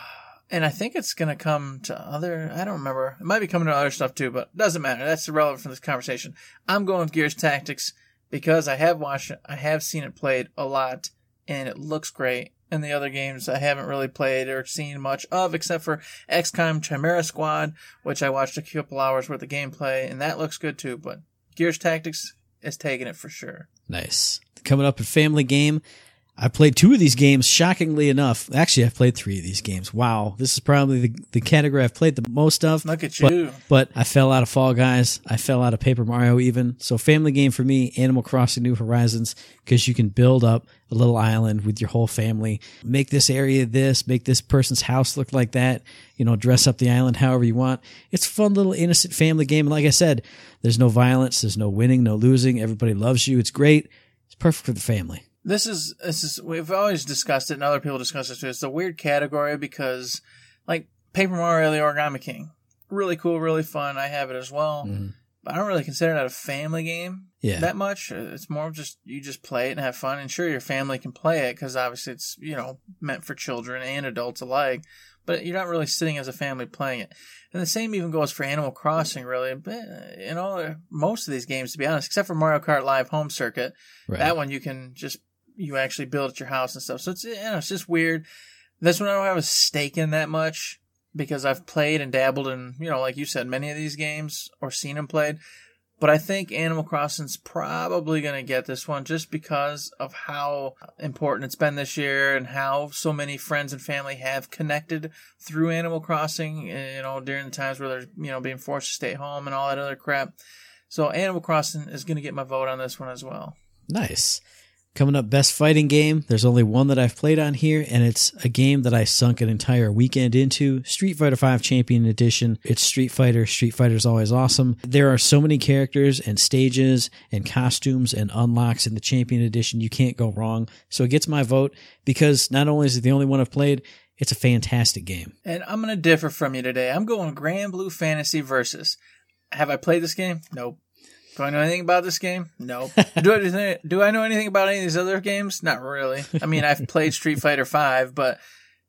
and I think it's going to come to other... I don't remember. It might be coming to other stuff too, but it doesn't matter. That's irrelevant from this conversation. I'm going with Gears Tactics because I have watched it. I have seen it played a lot, and it looks great. And the other games I haven't really played or seen much of, except for X COM Chimera Squad, which I watched a couple hours worth of gameplay, and that looks good too. But Gears Tactics is taking it for sure. Nice. Coming up, a family game. I played two of these games, shockingly enough. Actually, I've played three of these games. Wow. This is probably the, the category I've played the most of. Look at you. But, but I fell out of Fall Guys. I fell out of Paper Mario even. So family game for me, Animal Crossing New Horizons, because you can build up a little island with your whole family. Make this area this, make this person's house look like that. You know, dress up the island however you want. It's a fun little innocent family game. And like I said, there's no violence. There's no winning, no losing. Everybody loves you. It's great. It's perfect for the family. This is, this is, we've always discussed it, and other people discuss it too. It's a weird category because, like, Paper Mario, the Origami King. Really cool, really fun. I have it as well. Mm-hmm. But I don't really consider that a family game yeah. that much. It's more of just, you just play it and have fun. And sure, your family can play it because obviously it's, you know, meant for children and adults alike. But you're not really sitting as a family playing it. And the same even goes for Animal Crossing, really. But in all, most of these games, to be honest, except for Mario Kart Live Home Circuit, right. that one you can just... you actually build at your house and stuff. So it's, you know, it's just weird. This one I don't have a stake in that much because I've played and dabbled in, you know, like you said, many of these games or seen them played. But I think Animal Crossing's probably going to get this one just because of how important it's been this year and how so many friends and family have connected through Animal Crossing, you know, during the times where they're, you know, being forced to stay home and all that other crap. So Animal Crossing is going to get my vote on this one as well. Nice. Coming up, best fighting game. There's only one that I've played on here, and it's a game that I sunk an entire weekend into. Street Fighter five Champion Edition. It's Street Fighter. Street Fighter's always awesome. There are so many characters and stages and costumes and unlocks in the Champion Edition. You can't go wrong. So it gets my vote because not only is it the only one I've played, it's a fantastic game. And I'm going to differ from you today. I'm going Grand Blue Fantasy Versus. Have I played this game? Nope. Do I know anything about this game? No. Do I, do I know anything about any of these other games? Not really. I mean, I've played Street Fighter five, but,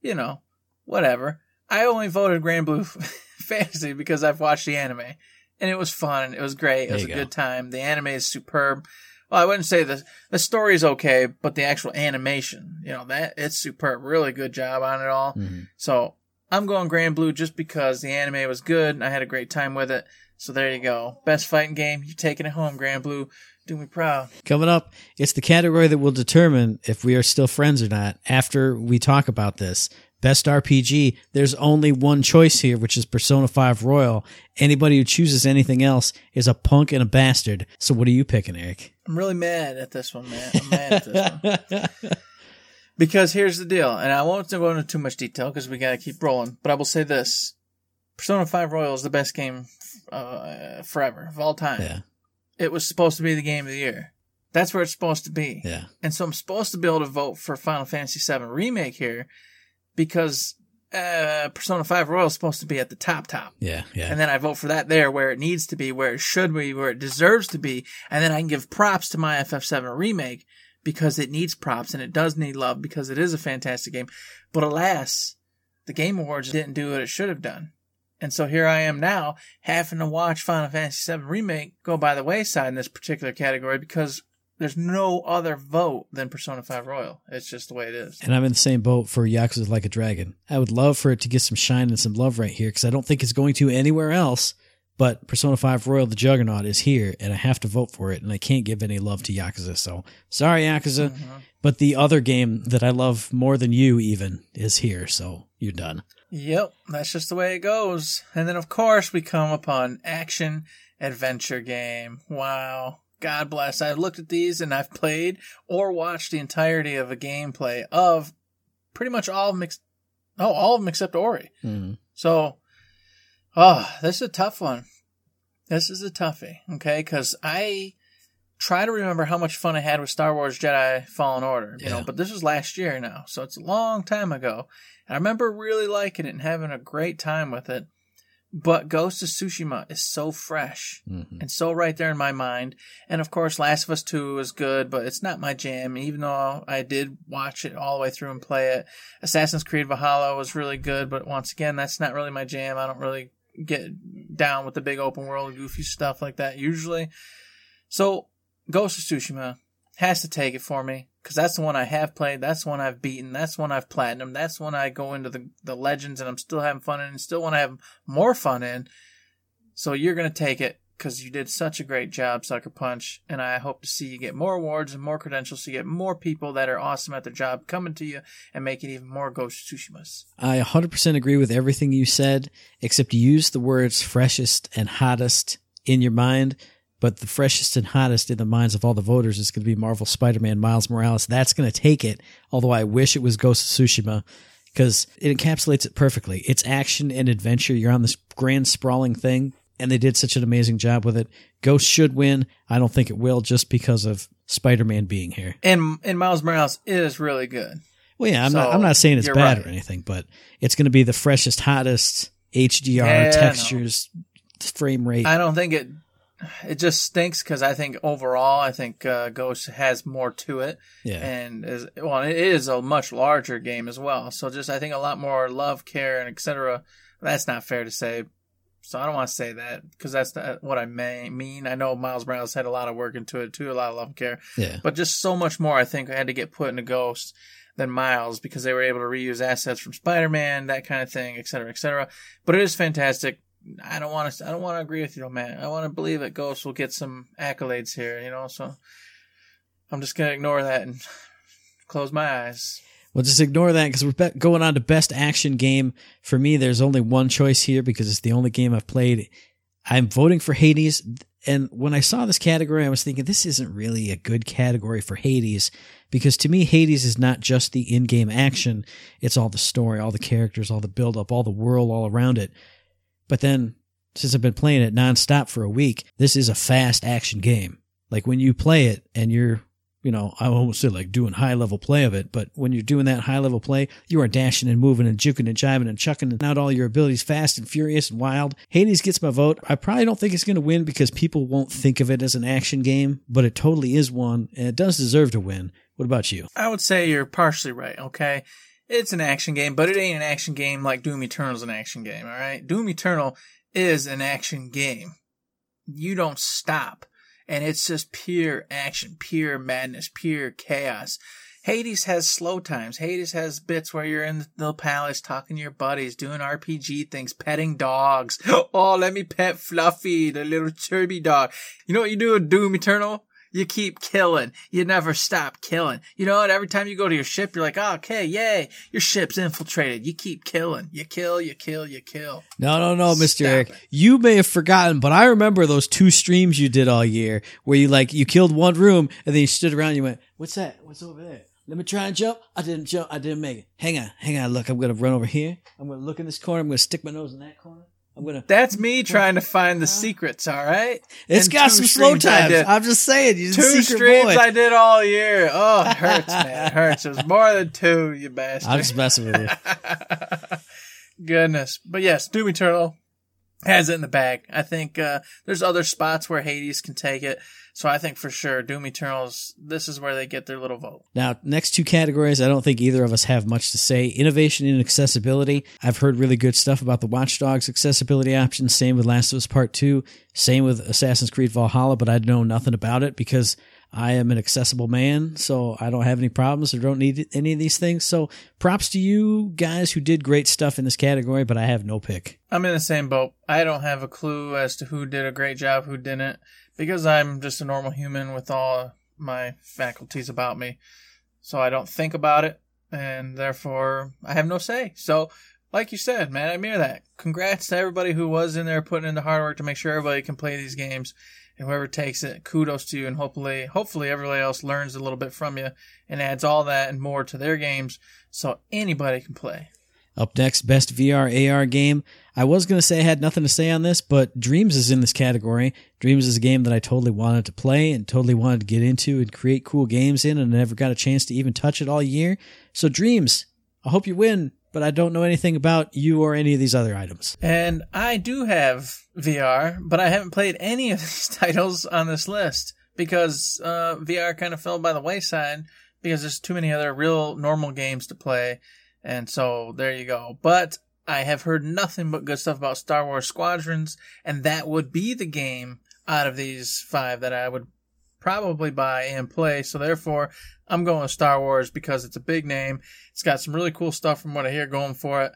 you know, whatever. I only voted Grand Blue Fantasy because I've watched the anime, and it was fun. It was great. It there was a go. good time. The anime is superb. Well, I wouldn't say the the story's okay, but the actual animation, you know, that it's superb. Really good job on it all. Mm-hmm. So I'm going Grand Blue just because the anime was good, and I had a great time with it. So there you go. Best fighting game. You're taking it home, Grand Blue. Do me proud. Coming up, it's the category that will determine if we are still friends or not after we talk about this. Best R P G. There's only one choice here, which is Persona five Royal. Anybody who chooses anything else is a punk and a bastard. So what are you picking, Eric? I'm really mad at this one, man. I'm mad at this one. Because here's the deal, and I won't go into too much detail because we got to keep rolling, but I will say this. Persona five Royal is the best game uh, forever, of all time. Yeah. It was supposed to be the game of the year. That's where it's supposed to be. Yeah. And so I'm supposed to be able to vote for Final Fantasy seven Remake here because uh, Persona five Royal is supposed to be at the top top. Yeah, yeah. And then I vote for that there where it needs to be, where it should be, where it deserves to be. And then I can give props to my F F seven Remake because it needs props and it does need love because it is a fantastic game. But alas, the Game Awards didn't do what it should have done. And so here I am now, having to watch Final Fantasy seven Remake go by the wayside in this particular category because there's no other vote than Persona five Royal. It's just the way it is. And I'm in the same boat for Yakuza Like a Dragon. I would love for it to get some shine and some love right here because I don't think it's going to anywhere else. But Persona five Royal, the Juggernaut, is here, and I have to vote for it, and I can't give any love to Yakuza. So, sorry, Yakuza. Mm-hmm. But the other game that I love more than you, even, is here. So, you're done. Yep, that's just the way it goes. And then, of course, we come upon Action Adventure Game. Wow. God bless. I've looked at these, and I've played or watched the entirety of a gameplay of pretty much all of them, ex- oh, all of them except Ori. Mm-hmm. So... Oh, this is a tough one. This is a toughie, okay? Because I try to remember how much fun I had with Star Wars Jedi Fallen Order, you yeah. know, but this was last year now, so it's a long time ago. And I remember really liking it and having a great time with it. But Ghost of Tsushima is so fresh mm-hmm. and so right there in my mind. And, of course, Last of Us two is good, but it's not my jam, even though I did watch it all the way through and play it. Assassin's Creed Valhalla was really good, but once again, that's not really my jam. I don't really... get down with the big open world goofy stuff like that usually. So Ghost of Tsushima has to take it for me because that's the one I have played. That's the one I've beaten. That's the one I've platinumed. That's the one I go into the, the legends and I'm still having fun in and still want to have more fun in. So you're going to take it because you did such a great job, Sucker Punch. And I hope to see you get more awards and more credentials to get more people that are awesome at their job coming to you and make it even more Ghost of Tsushimas. I one hundred percent agree with everything you said, except use the words freshest and hottest in your mind. But the freshest and hottest in the minds of all the voters is going to be Marvel Spider-Man Miles Morales. That's going to take it, although I wish it was Ghost of Tsushima because it encapsulates it perfectly. It's action and adventure. You're on this grand sprawling thing. And they did such an amazing job with it. Ghost should win. I don't think it will just because of Spider-Man being here. And and Miles Morales is really good. Well, yeah, I'm so not I'm not saying it's bad right. or anything, but it's going to be the freshest, hottest H D R yeah, textures, no. frame rate. I don't think it. It just stinks because I think overall, I think uh, Ghost has more to it. Yeah, and is, well, it is a much larger game as well. So just I think a lot more love, care, and et cetera. That's not fair to say. So I don't want to say that because that's not what I may mean. I know Miles Morales had a lot of work into it too, a lot of love and care. Yeah. But just so much more I think I had to get put into Ghost than Miles because they were able to reuse assets from Spider-Man, that kind of thing, et cetera, et cetera. But it is fantastic. I don't want to I don't want to agree with you though, Matt. I want to believe that Ghost will get some accolades here, you know, so I'm just going to ignore that and close my eyes. Well, just ignore that because we're be- going on to best action game. For me, there's only one choice here because it's the only game I've played. I'm voting for Hades. And when I saw this category, I was thinking this isn't really a good category for Hades because to me, Hades is not just the in-game action. It's all the story, all the characters, all the build-up, all the world all around it. But then since I've been playing it nonstop for a week, this is a fast action game. Like when you play it and you're You know, I almost said like doing high level play of it, but when you're doing that high level play, you are dashing and moving and juking and jiving and chucking and out all your abilities fast and furious and wild. Hades gets my vote. I probably don't think it's going to win because people won't think of it as an action game, but it totally is one and it does deserve to win. What about you? I would say you're partially right, okay? It's an action game, but it ain't an action game like Doom Eternal's an action game, all right? Doom Eternal is an action game. You don't stop. And it's just pure action, pure madness, pure chaos. Hades has slow times. Hades has bits where you're in the palace talking to your buddies, doing R P G things, petting dogs. Oh, let me pet Fluffy, the little chubby dog. You know what you do with Doom Eternal? You keep killing. You never stop killing. You know what? Every time you go to your ship, you're like, oh, okay, yay. Your ship's infiltrated. You keep killing. You kill, you kill, you kill. No, no, no, Mister Stop Eric. It. You may have forgotten, but I remember those two streams you did all year where you like you killed one room and then you stood around and you went, what's that? What's over there? Let me try and jump. I didn't jump. I didn't make it. Hang on. Hang on. Look, I'm going to run over here. I'm going to look in this corner. I'm going to stick my nose in that corner. I'm gonna That's me trying to find the secrets, all right? It's and got some slow times. I'm just saying. You're two the secret streams boy. I did all year. Oh, it hurts, man. It hurts. It was more than two, you bastard. I'm just messing with you. Goodness. But yes, Doom Eternal has it in the bag. I think uh, there's other spots where Hades can take it. So I think for sure Doom Eternal's, this is where they get their little vote. Now, next two categories, I don't think either of us have much to say. Innovation and accessibility. I've heard really good stuff about the Watch Dogs accessibility options. Same with Last of Us Part Two. Same with Assassin's Creed Valhalla, but I know nothing about it because I am an accessible man, so I don't have any problems or don't need any of these things. So props to you guys who did great stuff in this category, but I have no pick. I'm in the same boat. I don't have a clue as to who did a great job, who didn't, because I'm just a normal human with all my faculties about me. So I don't think about it, and therefore I have no say. So like you said, man, I mirror that. Congrats to everybody who was in there putting in the hard work to make sure everybody can play these games. And whoever takes it, kudos to you. And hopefully, hopefully everybody else learns a little bit from you and adds all that and more to their games so anybody can play. Up next, best V R, A R game. I was going to say I had nothing to say on this, but Dreams is in this category. Dreams is a game that I totally wanted to play and totally wanted to get into and create cool games in, and I never got a chance to even touch it all year. So Dreams, I hope you win, but I don't know anything about you or any of these other items. And I do have V R, but I haven't played any of these titles on this list because uh, V R kind of fell by the wayside because there's too many other real normal games to play. And so there you go. But I have heard nothing but good stuff about Star Wars Squadrons, and that would be the game out of these five that I would probably buy and play. So therefore, I'm going with Star Wars because it's a big name. It's got some really cool stuff from what I hear going for it.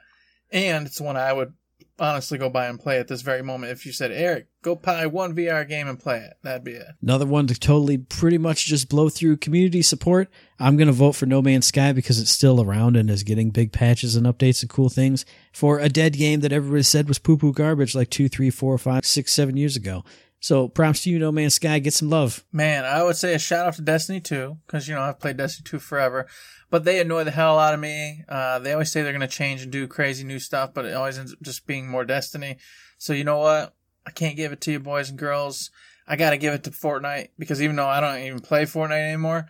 And it's one I would honestly go buy and play at this very moment. If you said, Eric, go buy one V R game and play it, that'd be it. Another one to totally pretty much just blow through community support. I'm going to vote for No Man's Sky because it's still around and is getting big patches and updates and cool things for a dead game that everybody said was poo-poo garbage like two, three, four, five, six, seven years ago. So props to you, No Man's Sky. Get some love. Man, I would say a shout-out to Destiny two, because, you know, I've played Destiny two forever. But they annoy the hell out of me. Uh, they always say they're going to change and do crazy new stuff, but it always ends up just being more Destiny. So you know what? I can't give it to you, boys and girls. I got to give it to Fortnite, because even though I don't even play Fortnite anymore,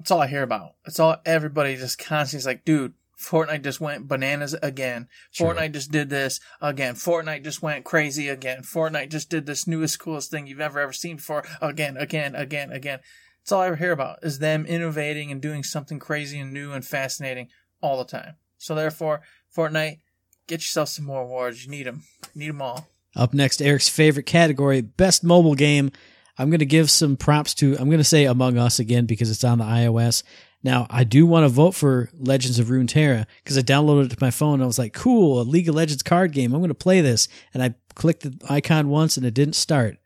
that's all I hear about. It's all everybody just constantly is like, dude, Fortnite just went bananas again. True. Fortnite just did this again. Fortnite just went crazy again. Fortnite just did this newest, coolest thing you've ever, ever seen before. Again, again, again, again. It's all I ever hear about is them innovating and doing something crazy and new and fascinating all the time. So therefore, Fortnite, get yourself some more awards. You need them. You need them all. Up next, Eric's favorite category, best mobile game. I'm going to give some props to, I'm going to say Among Us again because it's on the iOS. Now, I do want to vote for Legends of Runeterra because I downloaded it to my phone and I was like, cool, a League of Legends card game. I'm going to play this. And I clicked the icon once and it didn't start.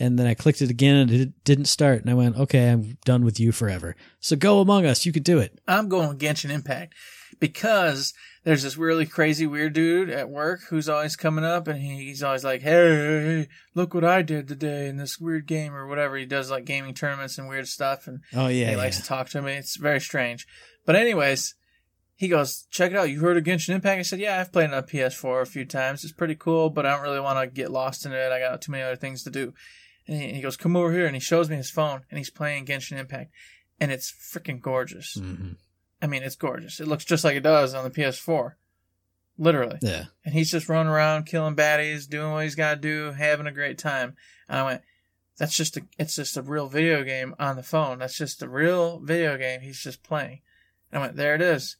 And then I clicked it again and it didn't start. And I went, okay, I'm done with you forever. So go Among Us. You could do it. I'm going with Genshin Impact because there's this really crazy weird dude at work who's always coming up and he's always like, hey, look what I did today in this weird game or whatever. He does like gaming tournaments and weird stuff. And oh, yeah, he yeah. likes to talk to me. It's very strange. But anyways, he goes, check it out. You heard of Genshin Impact? I said, yeah, I've played it on P S four a few times. It's pretty cool, but I don't really want to get lost in it. I got too many other things to do. And he goes, come over here. And he shows me his phone and he's playing Genshin Impact. And it's freaking gorgeous. Mm-hmm. I mean, it's gorgeous. It looks just like it does on the P S four. Literally. Yeah. And he's just running around, killing baddies, doing what he's got to do, having a great time. And I went, that's just a, it's just a real video game on the phone. That's just a real video game he's just playing. And I went, there it is.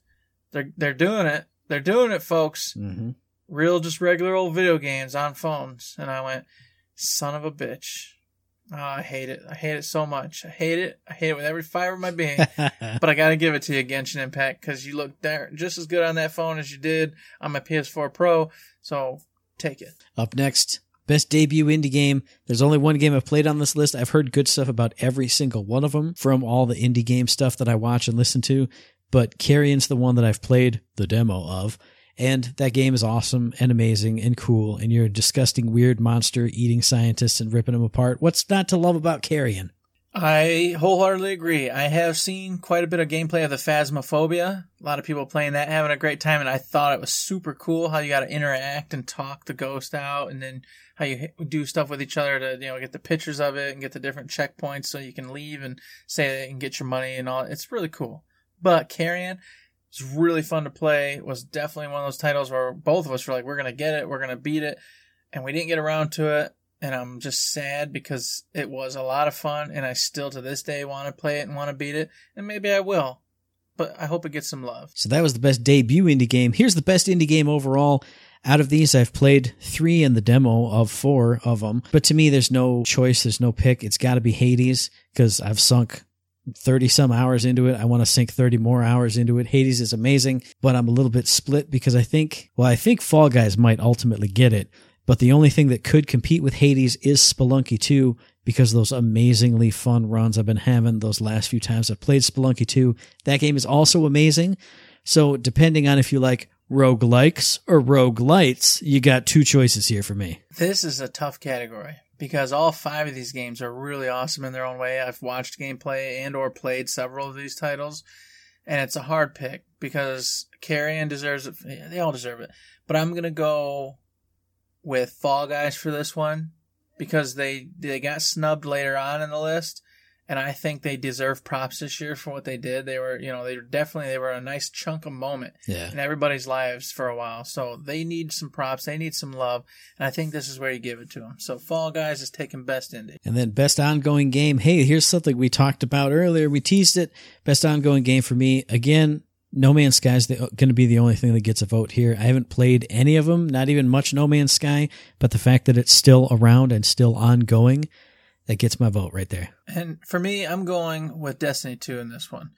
They're, they're doing it. They're doing it, folks. Mm-hmm. Real, just regular old video games on phones. And I went, son of a bitch. Oh, I hate it. I hate it so much. I hate it. I hate it with every fiber of my being. But I got to give it to you, Genshin Impact, because you look there just as good on that phone as you did on my P S four Pro. So take it. Up next, best debut indie game. There's only one game I've played on this list. I've heard good stuff about every single one of them from all the indie game stuff that I watch and listen to. But Carrion's the one that I've played the demo of. And that game is awesome and amazing and cool. And you're a disgusting, weird monster eating scientists and ripping them apart. What's not to love about Carrion? I wholeheartedly agree. I have seen quite a bit of gameplay of the Phasmophobia. A lot of people playing that, having a great time. And I thought it was super cool how you got to interact and talk the ghost out. And then how you do stuff with each other to, you know, get the pictures of it and get the different checkpoints so you can leave and say and get your money and all. It's really cool. But Carrion, it's really fun to play. It was definitely one of those titles where both of us were like, we're going to get it. We're going to beat it. And we didn't get around to it. And I'm just sad because it was a lot of fun. And I still to this day want to play it and want to beat it. And maybe I will. But I hope it gets some love. So that was the best debut indie game. Here's the best indie game overall. Out of these, I've played three in the demo of four of them. But to me, there's no choice. There's no pick. It's got to be Hades because I've sunk thirty some hours into it. I want to sink thirty more hours into it. Hades is amazing, but I'm a little bit split because I think, well, I think Fall Guys might ultimately get it. But the only thing that could compete with Hades is Spelunky two because of those amazingly fun runs I've been having those last few times I've played Spelunky two. That game is also amazing. So depending on if you like roguelikes or roguelites, you got two choices here for me. This is a tough category because all five of these games are really awesome in their own way. I've watched gameplay and or played several of these titles, and it's a hard pick because Carrion deserves it. They all deserve it. But I'm going to go with Fall Guys for this one because they they got snubbed later on in the list, and I think they deserve props this year for what they did. They were, you know, they were definitely they were a nice chunk of moment yeah. in everybody's lives for a while. So they need some props, they need some love, and I think this is where you give it to them. So Fall Guys is taking Best Indie. And then Best Ongoing Game. Hey, here's something we talked about earlier. We teased it. Best Ongoing Game for me again. No Man's Sky is going to be the only thing that gets a vote here. I haven't played any of them, not even much No Man's Sky, but the fact that it's still around and still ongoing, that gets my vote right there. And for me, I'm going with Destiny two in this one.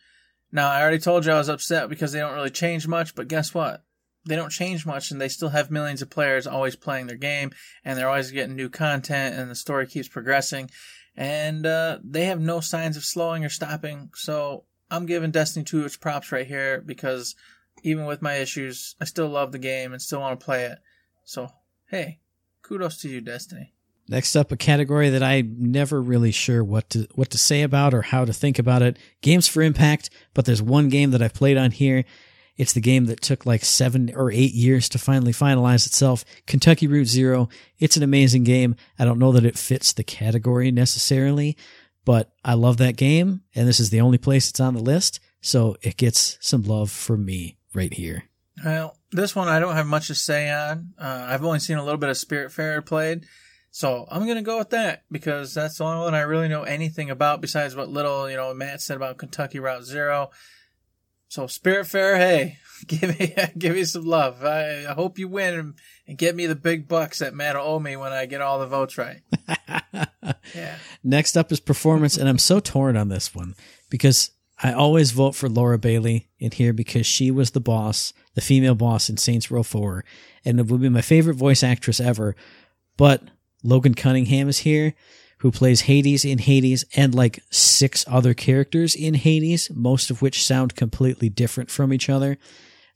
Now, I already told you I was upset because they don't really change much, but guess what? They don't change much, and they still have millions of players always playing their game, and they're always getting new content, and the story keeps progressing, and uh, they have no signs of slowing or stopping, so I'm giving Destiny two its props right here because even with my issues, I still love the game and still want to play it. So, hey, kudos to you, Destiny. Next up, a category that I'm never really sure what to what to say about or how to think about it. Games for Impact, but there's one game that I've played on here. It's the game that took like seven or eight years to finally finalize itself, Kentucky Route Zero. It's an amazing game. I don't know that it fits the category necessarily, but I love that game, and this is the only place it's on the list, so it gets some love from me right here. Well, this one I don't have much to say on. Uh, I've only seen a little bit of Spiritfarer played, so I'm going to go with that because that's the only one I really know anything about besides what little, you know, Matt said about Kentucky Route Zero. So Spiritfarer, hey, give me give me some love. I, I hope you win and get me the big bucks that Matt will owe me when I get all the votes right. Yeah. Next up is Performance, and I'm so torn on this one because I always vote for Laura Bailey in here because she was the boss, the female boss in Saints Row four, and it would be my favorite voice actress ever. But Logan Cunningham is here, who plays Hades in Hades and like six other characters in Hades, most of which sound completely different from each other.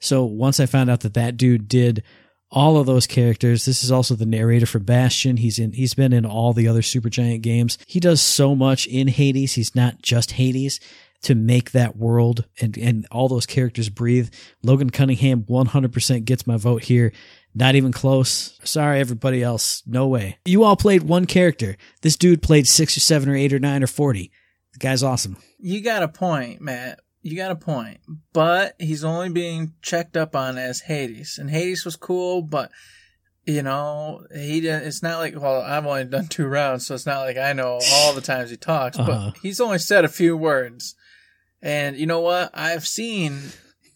So once I found out that that dude did all of those characters, this is also the narrator for Bastion. He's in, he's been in all the other Supergiant games. He does so much in Hades. He's not just Hades to make that world and, and all those characters breathe. Logan Cunningham one hundred percent gets my vote here. Not even close. Sorry, everybody else. No way. You all played one character. This dude played six or seven or eight or nine or forty. The guy's awesome. You got a point, Matt. You got a point. But he's only being checked up on as Hades. And Hades was cool, but, you know, he didn't, it's not like, well, I've only done two rounds, so it's not like I know all the times he talks. Uh-huh. But he's only said a few words. And you know what? I've seen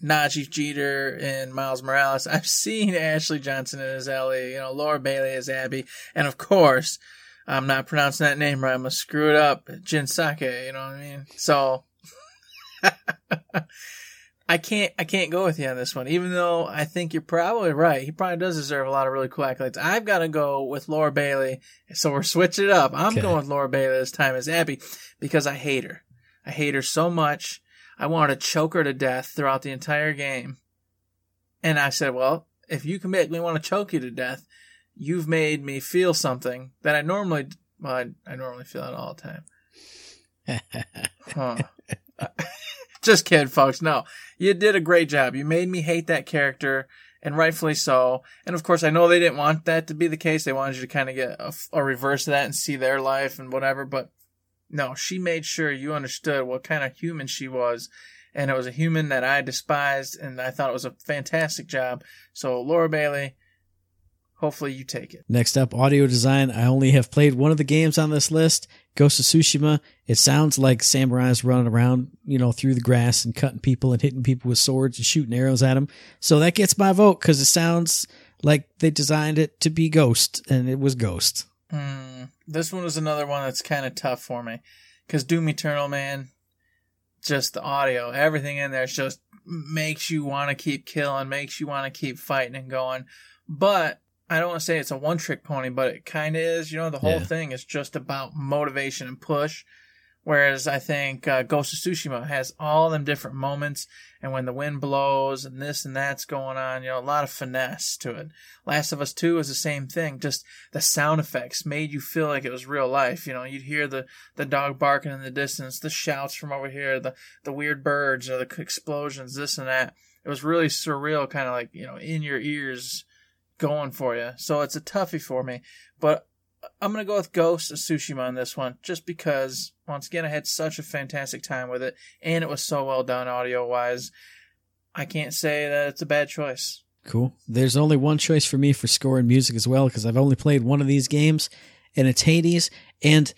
Najee Jeter and Miles Morales. I've seen Ashley Johnson as Ellie, you know, Laura Bailey as Abby. And of course, I'm not pronouncing that name right. I'm going to screw it up. Jinsake, you know what I mean? So I can't, I can't go with you on this one, even though I think you're probably right. He probably does deserve a lot of really cool accolades. I've got to go with Laura Bailey. So we're switching it up. I'm okay. going with Laura Bailey this time as Abby because I hate her. I hate her so much. I wanted to choke her to death throughout the entire game. And I said, well, if you can make me want to choke you to death, you've made me feel something that I normally, well, I, I normally feel it all the time. Huh. Just kidding, folks. No, you did a great job. You made me hate that character, and rightfully so. And of course, I know they didn't want that to be the case. They wanted you to kind of get a, a reverse of that and see their life and whatever, but no, she made sure you understood what kind of human she was, and it was a human that I despised, and I thought it was a fantastic job. So, Laura Bailey, hopefully you take it. Next up, audio design. I only have played one of the games on this list, Ghost of Tsushima. It sounds like samurais running around, you know, through the grass and cutting people and hitting people with swords and shooting arrows at them. So that gets my vote because it sounds like they designed it to be Ghost, and it was Ghost. Mm, this one was another one that's kind of tough for me, because Doom Eternal, man, just the audio, everything in there just makes you want to keep killing, makes you want to keep fighting and going. But I don't want to say it's a one-trick pony, but it kind of is. You know, the whole yeah. thing is just about motivation and push. Whereas I think uh, Ghost of Tsushima has all them different moments, and when the wind blows and this and that's going on, you know, a lot of finesse to it. Last of Us two is the same thing. Just the sound effects made you feel like it was real life. You know, you'd hear the, the dog barking in the distance, the shouts from over here, the, the weird birds, or the explosions, this and that. It was really surreal, kind of like, you know, in your ears going for you. So it's a toughie for me, but I'm going to go with Ghost of Tsushima on this one, just because, once again, I had such a fantastic time with it, and it was so well done audio-wise. I can't say that it's a bad choice. Cool. There's only one choice for me for score and music as well, because I've only played one of these games, and it's Hades, and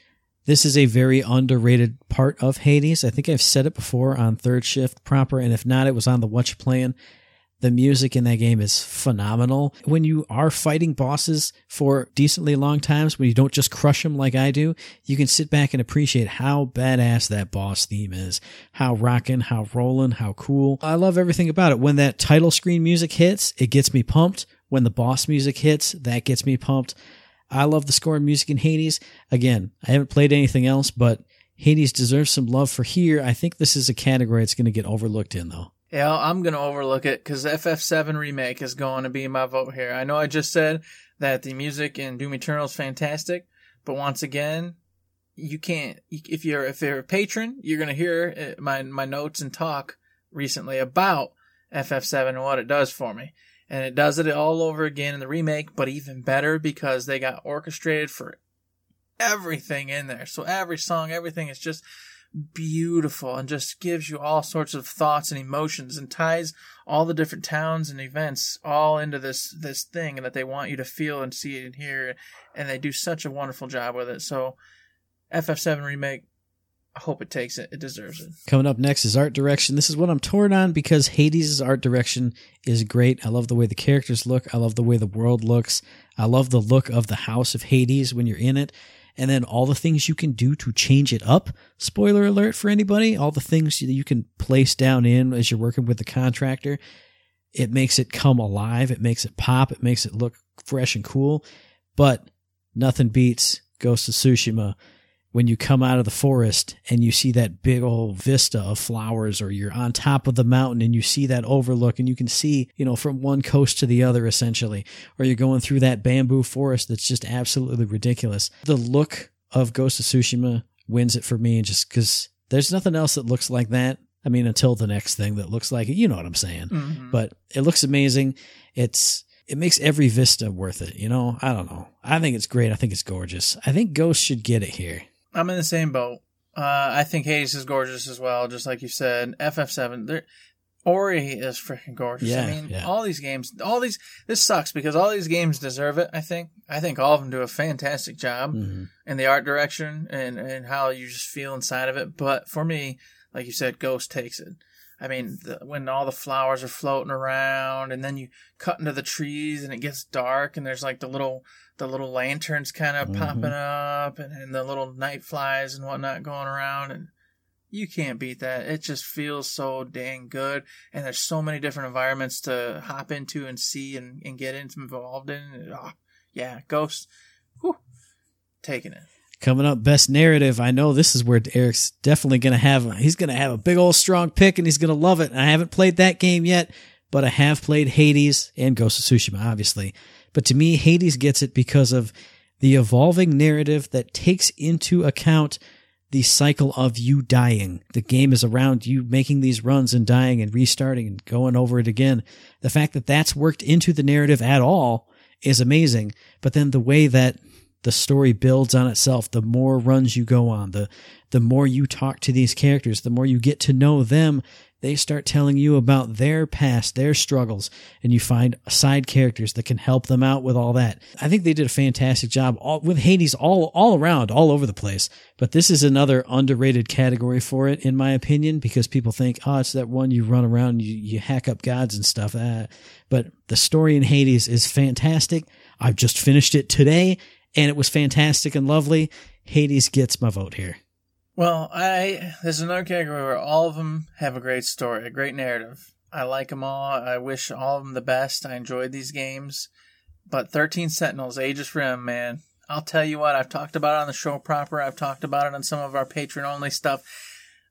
this is a very underrated part of Hades. I think I've said it before on Third Shift proper, and if not, it was on the What You Playin'. The music in that game is phenomenal. When you are fighting bosses for decently long times, when you don't just crush them like I do, you can sit back and appreciate how badass that boss theme is, how rockin', how rollin', how cool. I love everything about it. When that title screen music hits, it gets me pumped. When the boss music hits, that gets me pumped. I love the score and music in Hades. Again, I haven't played anything else, but Hades deserves some love for here. I think this is a category it's going to get overlooked in, though. Yeah, I'm going to overlook it because F F seven Remake is going to be my vote here. I know I just said that the music in Doom Eternal is fantastic, but once again, you can't. If you're if you're a patron, you're going to hear my my notes and talk recently about F F seven and what it does for me. And it does it all over again in the remake, but even better because they got orchestrated for everything in there. So every song, everything is just beautiful and just gives you all sorts of thoughts and emotions and ties all the different towns and events all into this this thing that they want you to feel and see and hear, and they do such a wonderful job with it. So F F seven Remake, I hope it takes it. It deserves it. Coming up next is art direction. This is what I'm torn on because Hades' art direction is great. I love the way the characters look. I love the way the world looks. I love the look of the house of Hades when you're in it. And then all the things you can do to change it up. Spoiler alert for anybody. All the things that you can place down in as you're working with the contractor. It makes it come alive. It makes it pop. It makes it look fresh and cool. But nothing beats Ghost of Tsushima. When you come out of the forest and you see that big old vista of flowers, or you're on top of the mountain and you see that overlook and you can see, you know, from one coast to the other, essentially, or you're going through that bamboo forest that's just absolutely ridiculous. The look of Ghost of Tsushima wins it for me, just because there's nothing else that looks like that. I mean, until the next thing that looks like it, you know what I'm saying? Mm-hmm. But it looks amazing. It's... It makes every vista worth it, you know? I don't know. I think it's great. I think it's gorgeous. I think Ghost should get it here. I'm in the same boat. Uh, I think Hades is gorgeous as well, just like you said. F F seven, Ori is freaking gorgeous. Yeah, I mean, yeah. all these games, all these, this sucks because all these games deserve it, I think. I think all of them do a fantastic job mm-hmm. in the art direction and, and how you just feel inside of it. But for me, like you said, Ghost takes it. I mean, the, when all the flowers are floating around, and then you cut into the trees, and it gets dark, and there's like the little the little lanterns kind of mm-hmm. popping up, and, and the little night flies and whatnot going around, and you can't beat that. It just feels so dang good, and there's so many different environments to hop into and see and, and get involved in. Oh, yeah, Ghost, whew, taking it. Coming up, best narrative. I know this is where Eric's definitely going to have, he's going to have a big old strong pick and he's going to love it. And I haven't played that game yet, but I have played Hades and Ghost of Tsushima, obviously. But to me, Hades gets it because of the evolving narrative that takes into account the cycle of you dying. The game is around you making these runs and dying and restarting and going over it again. The fact that that's worked into the narrative at all is amazing. But then the way that the story builds on itself. The more runs you go on, the the more you talk to these characters, the more you get to know them, They start telling you about their past, their struggles, and you find side characters that can help them out with all that. I think they did a fantastic job all, with Hades all, all around, all over the place. But this is another underrated category for it, in my opinion, because people think, oh, it's that one you run around, you, you hack up gods and stuff. Uh, but the story in Hades is fantastic. I've just finished it today, and it was fantastic and lovely. Hades gets my vote here. Well, I there's another category where all of them have a great story, a great narrative. I like them all. I wish all of them the best. I enjoyed these games. But thirteen Sentinels, Aegis Rim, man. I'll tell you what, I've talked about it on the show proper. I've talked about it on some of our Patreon-only stuff.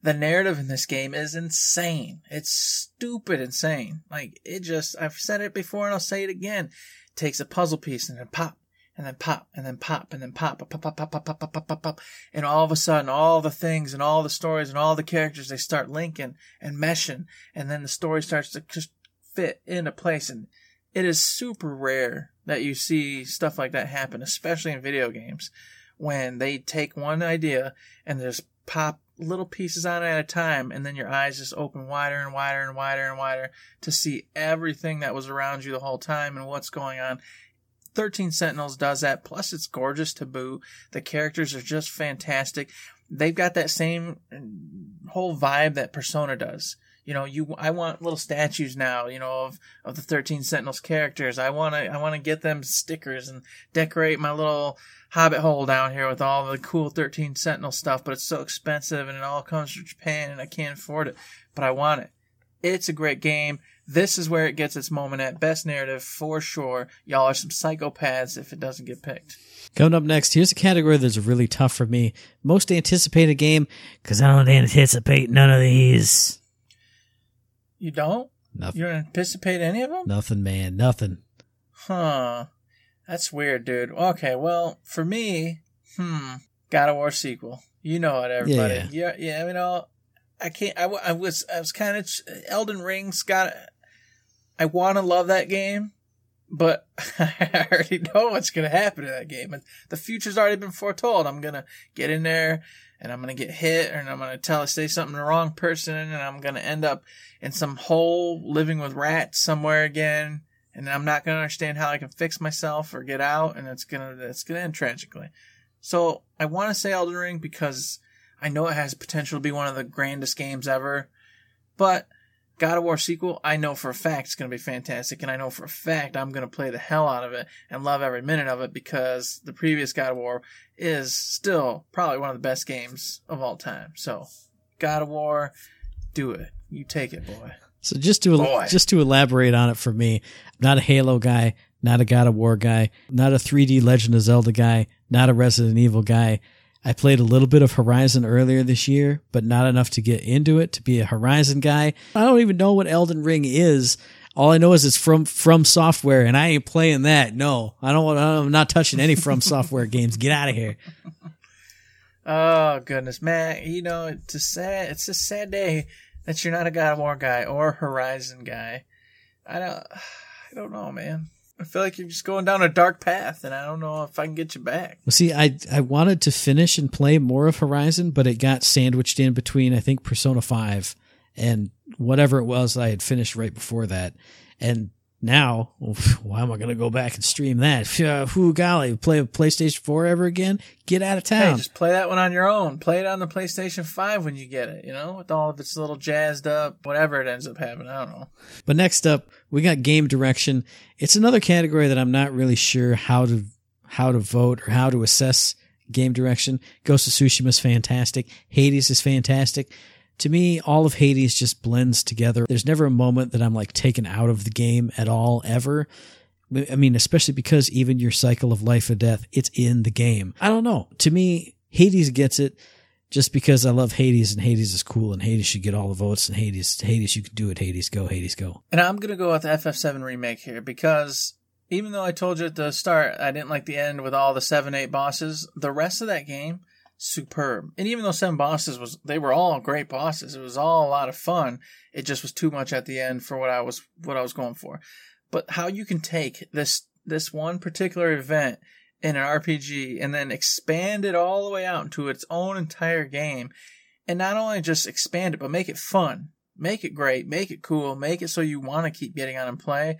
The narrative in this game is insane. It's stupid insane. Like, it just, I've said it before and I'll say it again. It takes a puzzle piece and then pop. And then pop, and then pop, and then pop, pop, pop, pop, pop, pop, pop, pop, pop, pop. And all of a sudden, all the things and all the stories and all the characters, they start linking and meshing. And then the story starts to just fit into place. And it is super rare that you see stuff like that happen, especially in video games, when they take one idea and just pop little pieces on it at a time. And then your eyes just open wider and wider and wider and wider to see everything that was around you the whole time and what's going on. thirteen Sentinels does that, plus it's gorgeous to boot. The characters are just fantastic. They've got that same whole vibe that Persona does. You know, you I want little statues now, you know, of, of the thirteen Sentinels characters. I want to I want to get them stickers and decorate my little hobbit hole down here with all the cool thirteen Sentinel stuff, but it's so expensive and it all comes from Japan and I can't afford it, but I want it. It's a great game. This is where it gets its moment at. Best narrative, for sure. Y'all are some psychopaths if it doesn't get picked. Coming up next, here's a category that's really tough for me. Most anticipated game, because I don't anticipate none of these. You don't? Nothing. You don't anticipate any of them? Nothing, man. Nothing. Huh. That's weird, dude. Okay, well, for me, hmm, God of War sequel. You know it, everybody. Yeah, yeah, yeah you know, I can't, I, I was, I was kind of, Elden Ring's got I want to love that game, but I already know what's going to happen to that game. And the future's already been foretold. I'm going to get in there, and I'm going to get hit, and I'm going to tell say something to the wrong person, and I'm going to end up in some hole living with rats somewhere again, and I'm not going to understand how I can fix myself or get out, and it's going to it's going to end tragically. So I want to say Elden Ring because I know it has potential to be one of the grandest games ever, but God of War sequel, I know for a fact it's going to be fantastic, and I know for a fact I'm going to play the hell out of it and love every minute of it because the previous God of War is still probably one of the best games of all time. So, God of War, do it. You take it, boy. So just to boy. just to elaborate on it for me, I'm not a Halo guy, not a God of War guy, not a three D Legend of Zelda guy, not a Resident Evil guy. I played a little bit of Horizon earlier this year, but not enough to get into it to be a Horizon guy. I don't even know what Elden Ring is. All I know is it's from from software, and I ain't playing that. No, I don't. I'm not touching any From Software games. Get out of here. Oh goodness, Matt. You know it's a sad. It's a sad day that you're not a God of War guy or Horizon guy. I don't. I don't know, man. I feel like you're just going down a dark path, and I don't know if I can get you back. Well, see, I I wanted to finish and play more of Horizon, but it got sandwiched in between, I think, Persona five and whatever it was I had finished right before that. And now, oof, why am I going to go back and stream that? Uh, whoo, golly, play PlayStation four ever again? Get out of town. Hey, just play that one on your own. Play it on the PlayStation five when you get it, you know, with all of its little jazzed up, whatever it ends up having. I don't know. But next up, we got game direction. It's another category that I'm not really sure how to how to vote or how to assess game direction. Ghost of Tsushima is fantastic. Hades is fantastic. To me, all of Hades just blends together. There's never a moment that I'm like taken out of the game at all, ever. I mean, especially because even your cycle of life and death, it's in the game. I don't know. To me, Hades gets it just because I love Hades and Hades is cool and Hades should get all the votes and Hades, Hades, you can do it. Hades, go, Hades, go. And I'm going to go with the F F seven remake here because even though I told you at the start, I didn't like the end with all the seven, eight bosses, the rest of that game, superb. And even though seven bosses was, they were all great bosses. It was all a lot of fun. It just was too much at the end for what I was, what I was going for. But how you can take this, this one particular event in an R P G and then expand it all the way out into its own entire game and not only just expand it, but make it fun. make it great, make it cool, make it so you want to keep getting on and play.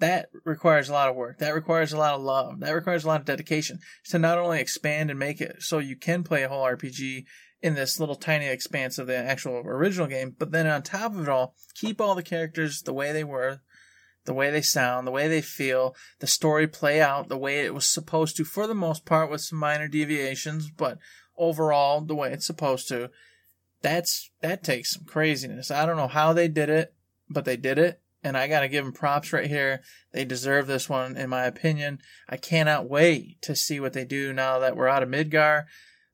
That requires a lot of work. That requires a lot of love. That requires a lot of dedication to not only expand and make it so you can play a whole R P G in this little tiny expanse of the actual original game, but then on top of it all, keep all the characters the way they were, the way they sound, the way they feel, the story play out the way it was supposed to, for the most part, with some minor deviations, but overall the way it's supposed to. That's that takes some craziness. I don't know how they did it, but they did it. And I got to give them props right here. They deserve this one, in my opinion. I cannot wait to see what they do now that we're out of Midgar.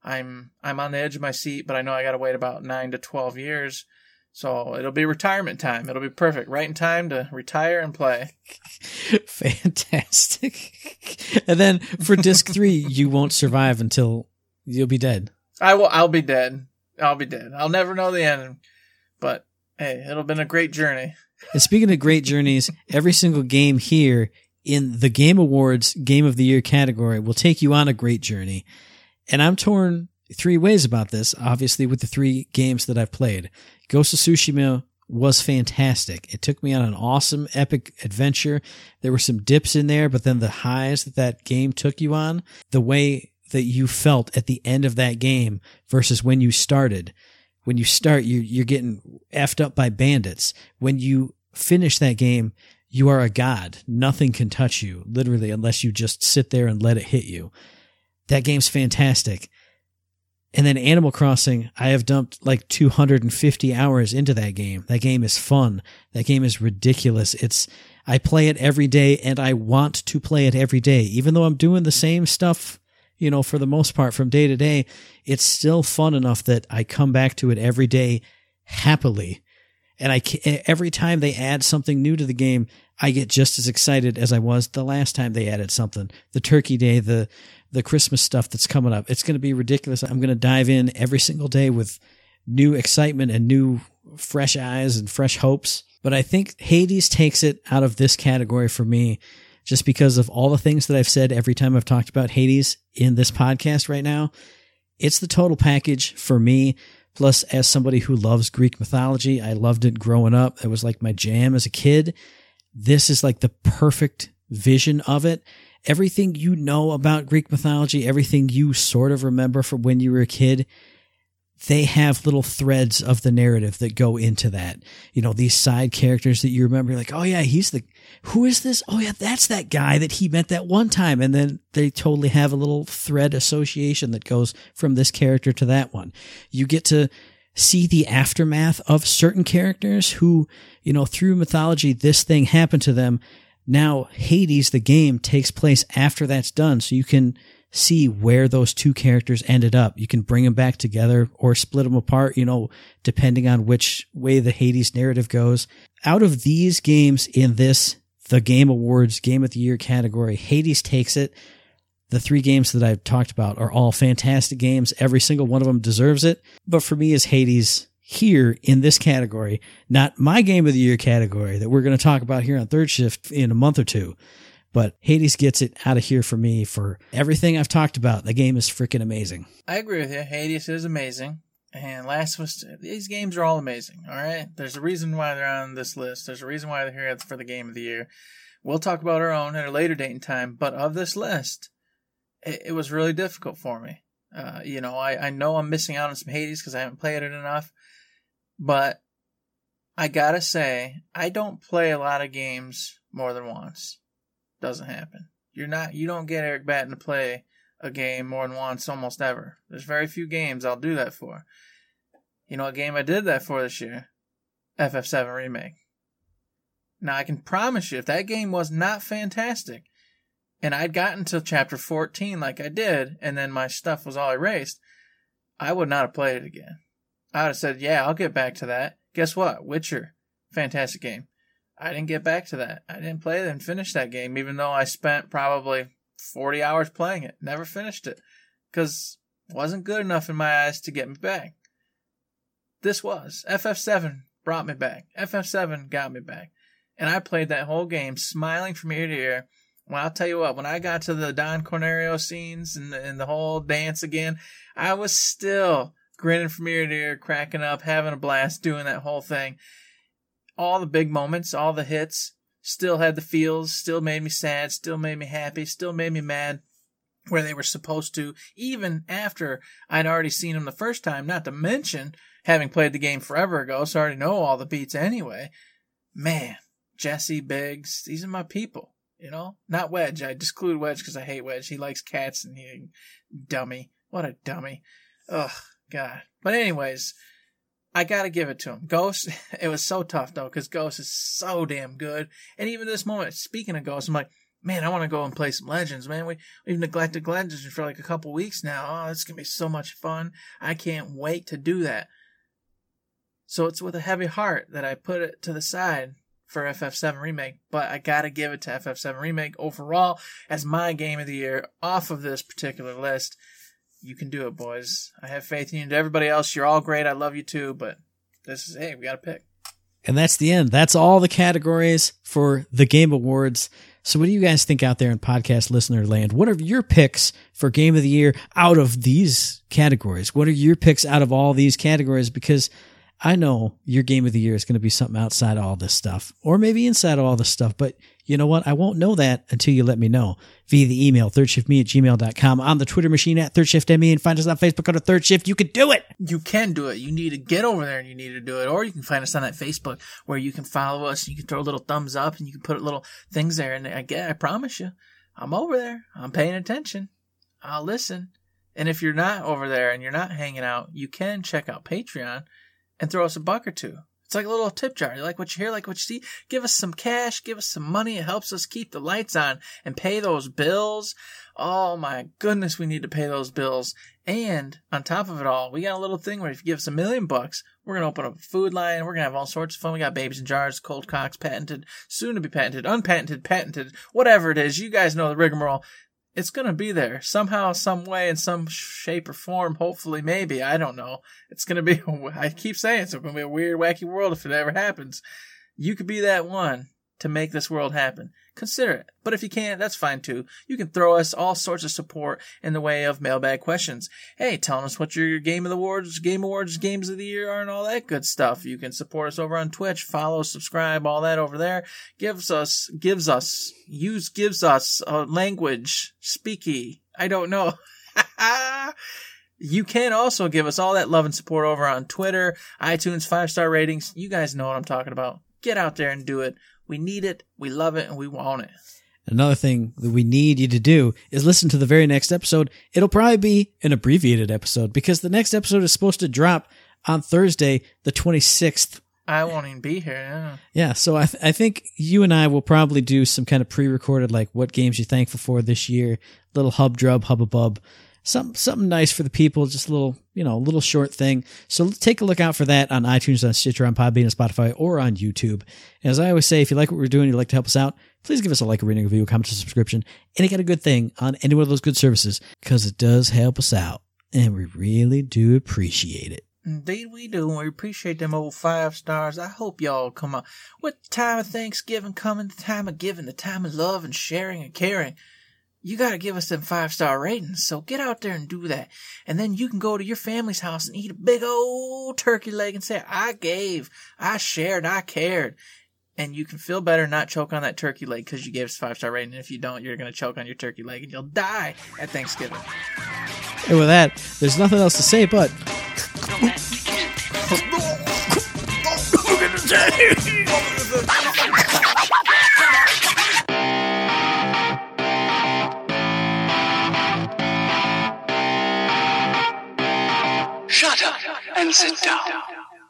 I'm I'm on the edge of my seat, but I know I got to wait about nine to twelve years. So it'll be retirement time. It'll be perfect. Right in time to retire and play. Fantastic. And then for disc three, you won't survive until you'll be dead. I will. I'll be dead. I'll be dead. I'll never know the end. But hey, it'll have been a great journey. And speaking of great journeys, every single game here in the Game Awards Game of the Year category will take you on a great journey. And I'm torn three ways about this, obviously, with the three games that I've played. Ghost of Tsushima was fantastic. It took me on an awesome, epic adventure. There were some dips in there, but then the highs that that game took you on, the way that you felt at the end of that game versus when you started. When you start, you're, you're getting effed up by bandits. When you finish that game, you are a god. Nothing can touch you, literally, unless you just sit there and let it hit you. That game's fantastic. And then Animal Crossing, I have dumped like two hundred fifty hours into that game. That game is fun. That game is ridiculous. It's I play it every day, and I want to play it every day. Even though I'm doing the same stuff, you know, for the most part from day to day, it's still fun enough that I come back to it every day happily. And I every time they add something new to the game, I get just as excited as I was the last time they added something. The Turkey Day, the the Christmas stuff that's coming up. It's going to be ridiculous. I'm going to dive in every single day with new excitement and new fresh eyes and fresh hopes. But I think Hades takes it out of this category for me, just because of all the things that I've said every time I've talked about Hades in this podcast right now. It's the total package for me. Plus, as somebody who loves Greek mythology, I loved it growing up. It was like my jam as a kid. This is like the perfect vision of it. Everything you know about Greek mythology, everything you sort of remember from when you were a kid, they have little threads of the narrative that go into that. You know, these side characters that you remember, like, oh yeah, he's the, who is this? Oh yeah, that's that guy that he met that one time. And then they totally have a little thread association that goes from this character to that one. You get to see the aftermath of certain characters who, you know, through mythology, this thing happened to them. Now Hades, the game, takes place after that's done. So you can see where those two characters ended up. You can bring them back together or split them apart, you know, depending on which way the Hades narrative goes. Out of these games in this, the Game Awards Game of the Year category, Hades takes it. The three games that I've talked about are all fantastic games. Every single one of them deserves it. But for me, is Hades here in this category, not my Game of the Year category that we're going to talk about here on Third Shift in a month or two. But Hades gets it out of here for me for everything I've talked about. The game is freaking amazing. I agree with you. Hades is amazing. And Last of Us, these games are all amazing, all right? There's a reason why they're on this list. There's a reason why they're here for the Game of the Year. We'll talk about our own at a later date and time. But of this list, it, it was really difficult for me. Uh, you know, I, I know I'm missing out on some Hades because I haven't played it enough. But I got to say, I don't play a lot of games more than once. Doesn't happen. You're not, you don't get Eric Batten to play a game more than once almost ever. There's very few games I'll do that for. You know, a game I did that for this year, F F seven Remake. Now I can promise you, if that game was not fantastic, and I'd gotten to chapter fourteen like I did, and then my stuff was all erased, I would not have played it again. I would have said, yeah, I'll get back to that. Guess what? Witcher, fantastic game. I didn't get back to that. I didn't play it and finish that game, even though I spent probably forty hours playing it. Never finished it, because it wasn't good enough in my eyes to get me back. This was. F F seven brought me back. F F seven got me back. And I played that whole game smiling from ear to ear. Well, I'll tell you what, when I got to the Don Corneo scenes and the, and the whole dance again, I was still grinning from ear to ear, cracking up, having a blast, doing that whole thing. All the big moments, all the hits, still had the feels, still made me sad, still made me happy, still made me mad where they were supposed to, even after I'd already seen them the first time, not to mention having played the game forever ago, so I already know all the beats anyway. Man, Jesse, Biggs, these are my people. You know, not Wedge. I disclude Wedge because I hate Wedge. He likes cats and he dummy. What a dummy. Ugh, God. But anyways, I got to give it to him. Ghost, it was so tough, though, because Ghost is so damn good. And even this moment, speaking of Ghost, I'm like, man, I want to go and play some Legends, man. We, we've neglected Legends for like a couple weeks now. Oh, it's going to be so much fun. I can't wait to do that. So it's with a heavy heart that I put it to the side for F F seven Remake, but I gotta give it to F F seven Remake overall as my game of the year off of this particular list. You can do it, boys. I have faith in you. To everybody else, you're all great. I love you too, but this is, hey, we gotta pick. And that's the end. That's all the categories for the Game Awards. So what do you guys think out there in podcast listener land? What are your picks for Game of the Year out of these categories? What are your picks out of all these categories? Because I know your game of the year is going to be something outside of all this stuff, or maybe inside of all this stuff, but you know what? I won't know that until you let me know via the email, third shift me at gmail dot com, on the Twitter machine at third shift me, and find us on Facebook under Third Shift. You can do it. You can do it. You need to get over there and you need to do it, or you can find us on that Facebook where you can follow us and you can throw little thumbs up and you can put little things there. And I get, I promise you, I'm over there. I'm paying attention. I'll listen. And if you're not over there and you're not hanging out, you can check out Patreon and throw us a buck or two. It's like a little tip jar. You like what you hear, like what you see? Give us some cash. Give us some money. It helps us keep the lights on and pay those bills. Oh, my goodness, we need to pay those bills. And on top of it all, we got a little thing where if you give us a million bucks, we're going to open up a food line. We're going to have all sorts of fun. We got babies in jars, cold cocks, patented, soon to be patented, unpatented, patented, whatever it is. You guys know the rigmarole. It's going to be there somehow, some way, in some shape or form, hopefully, maybe. I don't know. It's going to be, I keep saying it's going to be a weird, wacky world if it ever happens. You could be that one to make this world happen. Consider it. But if you can't, that's fine, too. You can throw us all sorts of support in the way of mailbag questions. Hey, telling us what your Game of the Awards, Game Awards, Games of the Year are and all that good stuff. You can support us over on Twitch. Follow, subscribe, all that over there. Gives us, gives us, use, gives us uh, language, speaky. I don't know. You can also give us all that love and support over on Twitter, iTunes, five-star ratings. You guys know what I'm talking about. Get out there and do it. We need it, we love it, and we want it. Another thing that we need you to do is listen to the very next episode. It'll probably be an abbreviated episode because the next episode is supposed to drop on Thursday, the twenty-sixth. I won't even be here. Yeah, yeah so I, th- I think you and I will probably do some kind of pre-recorded, like what games you're thankful for this year, little hub-drub, hubba-bub, Something, something nice for the people, just a little, you know, a little short thing. So take a look out for that on iTunes, on Stitcher, on Podbean, on Spotify, or on YouTube. And as I always say, if you like what we're doing, you'd like to help us out, please give us a like, a rating, a review, a comment, a subscription, any kind of good thing on any one of those good services, because it does help us out, and we really do appreciate it. Indeed we do, and we appreciate them old five stars. I hope y'all come out. With the time of Thanksgiving coming, the time of giving, the time of love and sharing and caring, you got to give us them five-star ratings, so get out there and do that. And then you can go to your family's house and eat a big old turkey leg and say, I gave, I shared, I cared. And you can feel better not choke on that turkey leg because you gave us a five-star rating. And if you don't, you're going to choke on your turkey leg and you'll die at Thanksgiving. And with that, there's nothing else to say but... Shut up and sit down.